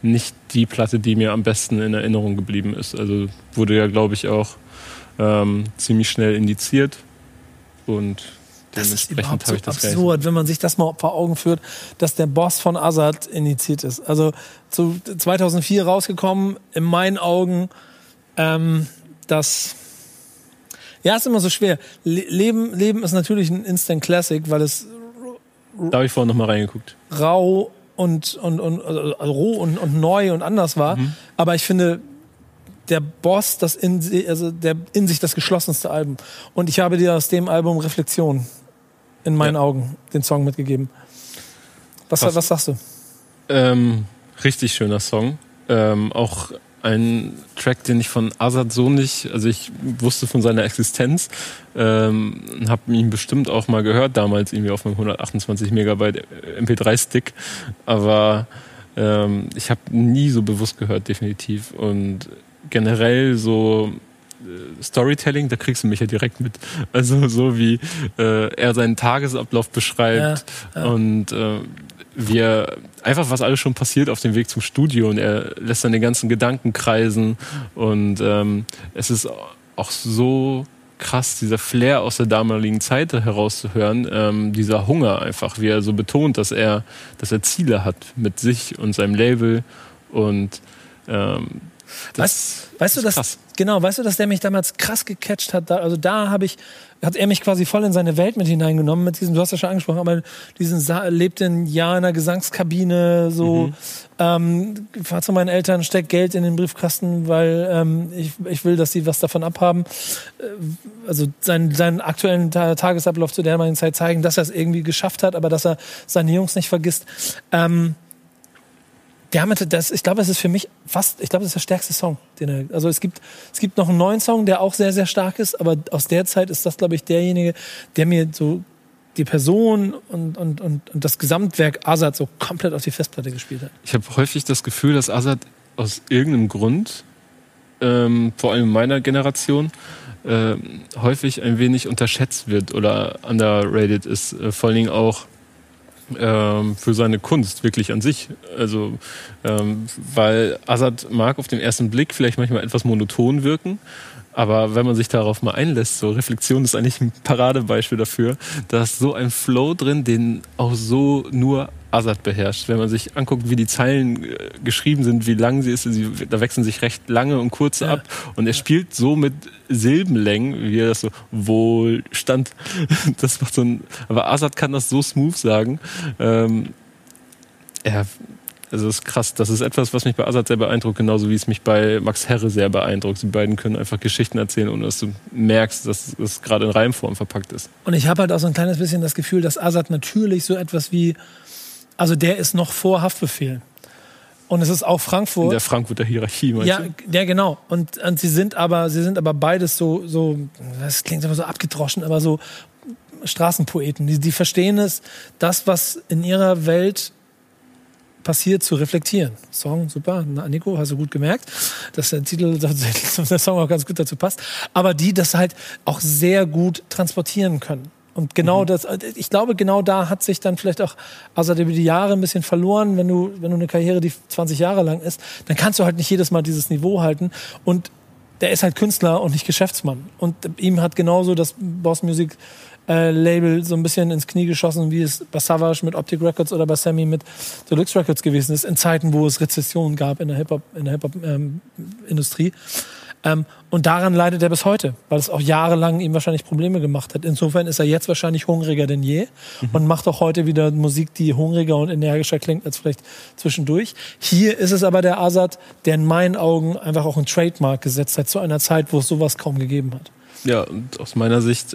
nicht die Platte, die mir am besten in Erinnerung geblieben ist. Also wurde ja, glaube ich, auch ziemlich schnell indiziert und dementsprechend habe ich das absurd, wenn man sich das mal vor Augen führt, dass der Boss von Azad indiziert ist. Also zu 2004 rausgekommen, in meinen Augen, das... Ja, ist immer so schwer. Leben ist natürlich ein Instant Classic, weil es... Da habe ich vorhin nochmal reingeguckt. Rau und also roh und neu und anders war. Mhm. Aber ich finde, der Boss, in sich das geschlossenste Album. Und ich habe dir aus dem Album Reflexion in meinen Augen den Song mitgegeben. Was sagst du? Richtig schöner Song. Auch ein Track, den ich von Azad so nicht, also ich wusste von seiner Existenz, habe ihn bestimmt auch mal gehört, damals irgendwie auf meinem 128 Megabyte MP3-Stick, aber ich habe nie so bewusst gehört, definitiv. Und generell so Storytelling, da kriegst du mich ja direkt mit. Also so wie er seinen Tagesablauf beschreibt und wie er einfach, was alles schon passiert auf dem Weg zum Studio, und er lässt dann den ganzen Gedanken kreisen und es ist auch so krass, dieser Flair aus der damaligen Zeit herauszuhören, dieser Hunger einfach, wie er so betont, dass er Ziele hat mit sich und seinem Label und Weißt du, dass der mich damals krass gecatcht hat? Hat er mich quasi voll in seine Welt mit hineingenommen, mit diesem, du hast ja schon angesprochen, aber diesen lebt in Jahr in einer Gesangskabine, so, fahr zu meinen Eltern, steck Geld in den Briefkasten, weil ich will, dass sie was davon abhaben. Also seinen aktuellen Tagesablauf zu der damaligen Zeit zeigen, dass er es irgendwie geschafft hat, aber dass er seine Jungs nicht vergisst. Ich glaube, das ist der stärkste Song, den er, also es gibt noch einen neuen Song, der auch sehr, sehr stark ist, aber aus der Zeit ist das, glaube ich, derjenige, der mir so die Person und das Gesamtwerk Azad so komplett auf die Festplatte gespielt hat. Ich habe häufig das Gefühl, dass Azad aus irgendeinem Grund, vor allem in meiner Generation, häufig ein wenig unterschätzt wird oder underrated ist, vor allen Dingen auch für seine Kunst wirklich an sich. Also, weil Azad mag auf den ersten Blick vielleicht manchmal etwas monoton wirken, aber wenn man sich darauf mal einlässt, so Reflexion ist eigentlich ein Paradebeispiel dafür, da ist so ein Flow drin, den auch so nur Azad beherrscht. Wenn man sich anguckt, wie die Zeilen geschrieben sind, wie lang sie ist, da wechseln sich recht lange und kurze ab und er spielt so mit Silbenlängen, wie er das so Wohlstand, das macht so ein, aber Azad kann das so smooth sagen. Also das ist krass. Das ist etwas, was mich bei Azad sehr beeindruckt, genauso wie es mich bei Max Herre sehr beeindruckt. Die beiden können einfach Geschichten erzählen, ohne dass du merkst, dass es gerade in Reimform verpackt ist. Und ich habe halt auch so ein kleines bisschen das Gefühl, dass Azad natürlich so etwas wie, also der ist noch vor Haftbefehl. Und es ist auch Frankfurt. In der Frankfurter Hierarchie, meinst du? Ja, genau. Und sie sind aber beides so, das klingt immer so abgedroschen, aber so Straßenpoeten. Die verstehen es, das, was in ihrer Welt passiert, zu reflektieren. Song, super. Na, Nico, hast du gut gemerkt, dass der Titel, dass der Song auch ganz gut dazu passt. Aber die das halt auch sehr gut transportieren können. Und genau das, ich glaube, genau da hat sich dann vielleicht auch Azad über die Jahre ein bisschen verloren. Wenn du eine Karriere, die 20 Jahre lang ist, dann kannst du halt nicht jedes Mal dieses Niveau halten. Und der ist halt Künstler und nicht Geschäftsmann. Und ihm hat genauso das Boss Music Label so ein bisschen ins Knie geschossen, wie es bei Savage mit Optic Records oder bei Sammy mit Deluxe Records gewesen ist, in Zeiten, wo es Rezessionen gab in der Hip-Hop-Industrie. Und daran leidet er bis heute, weil es auch jahrelang ihm wahrscheinlich Probleme gemacht hat. Insofern ist er jetzt wahrscheinlich hungriger denn je und macht auch heute wieder Musik, die hungriger und energischer klingt als vielleicht zwischendurch. Hier ist es aber der Azad, der in meinen Augen einfach auch einen Trademark gesetzt hat, zu einer Zeit, wo es sowas kaum gegeben hat. Ja, und aus meiner Sicht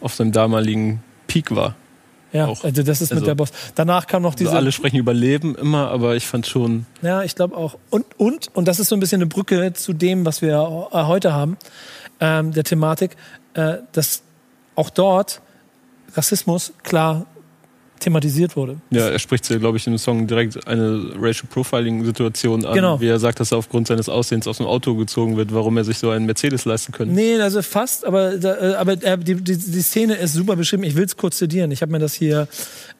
auf seinem damaligen Peak war. Ja, auch. Also das ist mit der Boss. Danach kam noch diese... Also alle sprechen über Leben immer, aber ich fand schon... Ja, ich glaube auch. Und das ist so ein bisschen eine Brücke zu dem, was wir heute haben, der Thematik, dass auch dort Rassismus klar thematisiert wurde. Ja, er spricht, glaube ich, in dem Song direkt eine Racial Profiling-Situation an, genau. Wie er sagt, dass er aufgrund seines Aussehens aus dem Auto gezogen wird, warum er sich so einen Mercedes leisten könnte. Nee, also fast, aber die Szene ist super beschrieben. Ich will es kurz zitieren. Ich habe mir das hier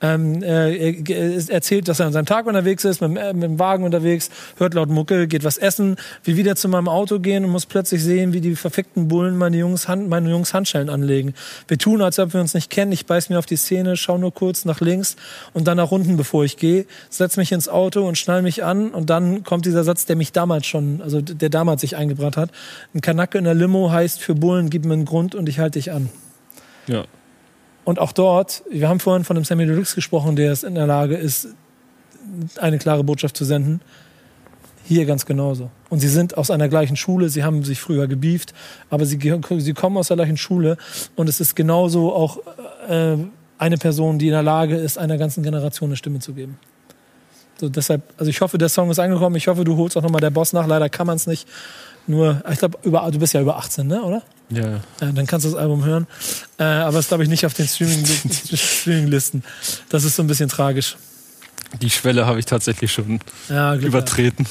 erzählt, dass er an seinem Tag unterwegs ist, mit dem Wagen unterwegs, hört laut Mucke, geht was essen, will wieder zu meinem Auto gehen und muss plötzlich sehen, wie die verfickten Bullen meine Jungs Handschellen anlegen. Wir tun, als ob wir uns nicht kennen. Ich beiß mir auf die Szene, schau nur kurz nach links und dann nach unten, bevor ich gehe, setze mich ins Auto und schnall mich an und dann kommt dieser Satz, der damals sich eingebrannt hat. Ein Kanacke in der Limo heißt für Bullen, gib mir einen Grund und ich halte dich an. Ja. Und auch dort, wir haben vorhin von dem Sammy Deluxe gesprochen, der es in der Lage ist, eine klare Botschaft zu senden. Hier ganz genauso. Und sie sind aus einer gleichen Schule, sie haben sich früher gebieft, aber sie kommen aus der gleichen Schule und es ist genauso auch eine Person, die in der Lage ist, einer ganzen Generation eine Stimme zu geben. So, deshalb, also ich hoffe, der Song ist angekommen. Ich hoffe, du holst auch nochmal der Boss nach. Leider kann man es nicht. Nur, ich glaube, du bist ja über 18, ne, oder? Ja. Dann kannst du das Album hören. Aber es ist, glaube ich, nicht auf den Streaming-Listen. Das ist so ein bisschen tragisch. Die Schwelle habe ich tatsächlich schon übertreten.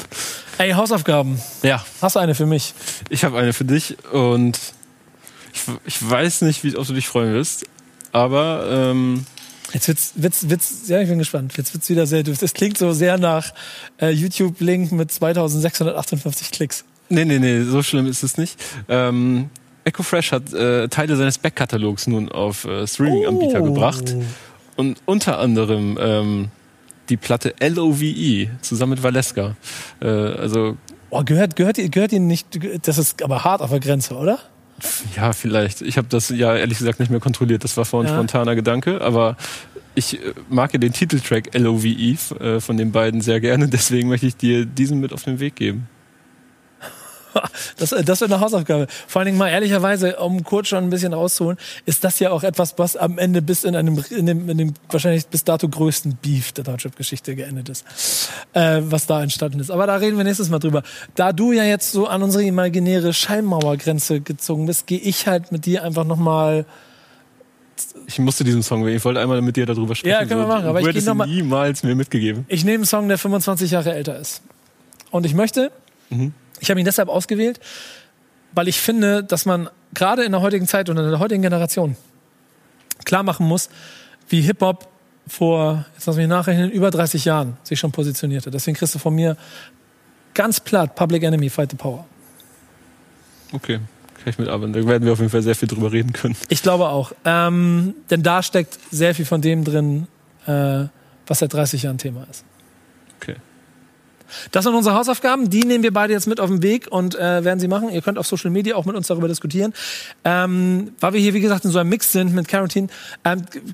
Ja. Ey, Hausaufgaben. Ja. Hast du eine für mich? Ich habe eine für dich und ich weiß nicht, ob du dich freuen wirst. Aber jetzt wird's, ja, ich bin gespannt. Jetzt wird's wieder sehr doof. Das klingt so sehr nach YouTube-Link mit 2658 Klicks. Nee, so schlimm ist es nicht. EcoFresh hat Teile seines Backkatalogs nun auf Streaming-Anbieter gebracht. Und unter anderem die Platte LOVE zusammen mit Valeska. Also Oh, gehört Ihnen nicht, das ist aber hart auf der Grenze, oder? Ja, vielleicht. Ich habe das ja ehrlich gesagt nicht mehr kontrolliert. Das war vorhin spontaner Gedanke, aber ich mag ja den Titeltrack LOVE von den beiden sehr gerne. Deswegen möchte ich dir diesen mit auf den Weg geben. Das wird eine Hausaufgabe. Vor allen Dingen mal ehrlicherweise, um kurz schon ein bisschen rauszuholen, ist das ja auch etwas, was am Ende bis in dem wahrscheinlich bis dato größten Beef der Deutschrap-Geschichte geendet ist, was da entstanden ist. Aber da reden wir nächstes Mal drüber. Da du ja jetzt so an unsere imaginäre Schallmauergrenze gezogen bist, gehe ich halt mit dir einfach nochmal... Ich musste diesen Song wählen. Ich wollte einmal mit dir darüber sprechen. Ja, können wir machen. Aber ich hätte niemals mir mitgegeben. Ich nehme einen Song, der 25 Jahre älter ist. Und ich möchte... Ich habe ihn deshalb ausgewählt, weil ich finde, dass man gerade in der heutigen Zeit und in der heutigen Generation klar machen muss, wie Hip-Hop vor, jetzt lass mich nachrechnen, über 30 Jahren sich schon positionierte. Deswegen kriegst du von mir ganz platt Public Enemy, Fight the Power. Okay, kann ich mitarbeiten. Da werden wir auf jeden Fall sehr viel drüber reden können. Ich glaube auch. Denn da steckt sehr viel von dem drin, was seit 30 Jahren Thema ist. Okay. Das sind unsere Hausaufgaben, die nehmen wir beide jetzt mit auf den Weg und werden sie machen. Ihr könnt auf Social Media auch mit uns darüber diskutieren. Weil wir hier, wie gesagt, in so einem Mix sind mit Carotene,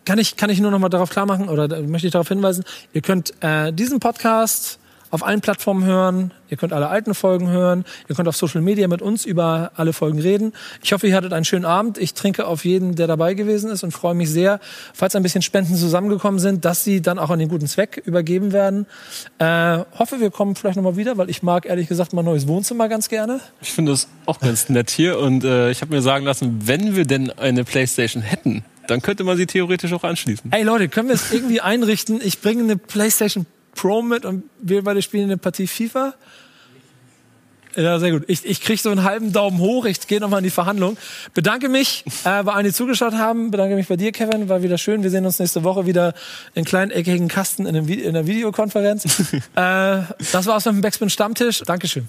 kann ich nur noch mal darauf klar machen oder möchte ich darauf hinweisen, ihr könnt diesen Podcast auf allen Plattformen hören, ihr könnt alle alten Folgen hören, ihr könnt auf Social Media mit uns über alle Folgen reden. Ich hoffe, ihr hattet einen schönen Abend. Ich trinke auf jeden, der dabei gewesen ist und freue mich sehr, falls ein bisschen Spenden zusammengekommen sind, dass sie dann auch an den guten Zweck übergeben werden. Hoffe, wir kommen vielleicht nochmal wieder, weil ich mag ehrlich gesagt mein neues Wohnzimmer ganz gerne. Ich finde es auch ganz nett hier und ich habe mir sagen lassen, wenn wir denn eine Playstation hätten, dann könnte man sie theoretisch auch anschließen. Ey Leute, können wir es irgendwie einrichten? Ich bringe eine Playstation Pro mit und wir beide spielen eine Partie FIFA. Ja, sehr gut. Ich kriege so einen halben Daumen hoch. Ich gehe nochmal in die Verhandlung. Bedanke mich bei allen, die zugeschaut haben. Bedanke mich bei dir, Kevin. War wieder schön. Wir sehen uns nächste Woche wieder in kleinen eckigen Kasten in der Videokonferenz. Das war's mit dem Backspin Stammtisch. Dankeschön.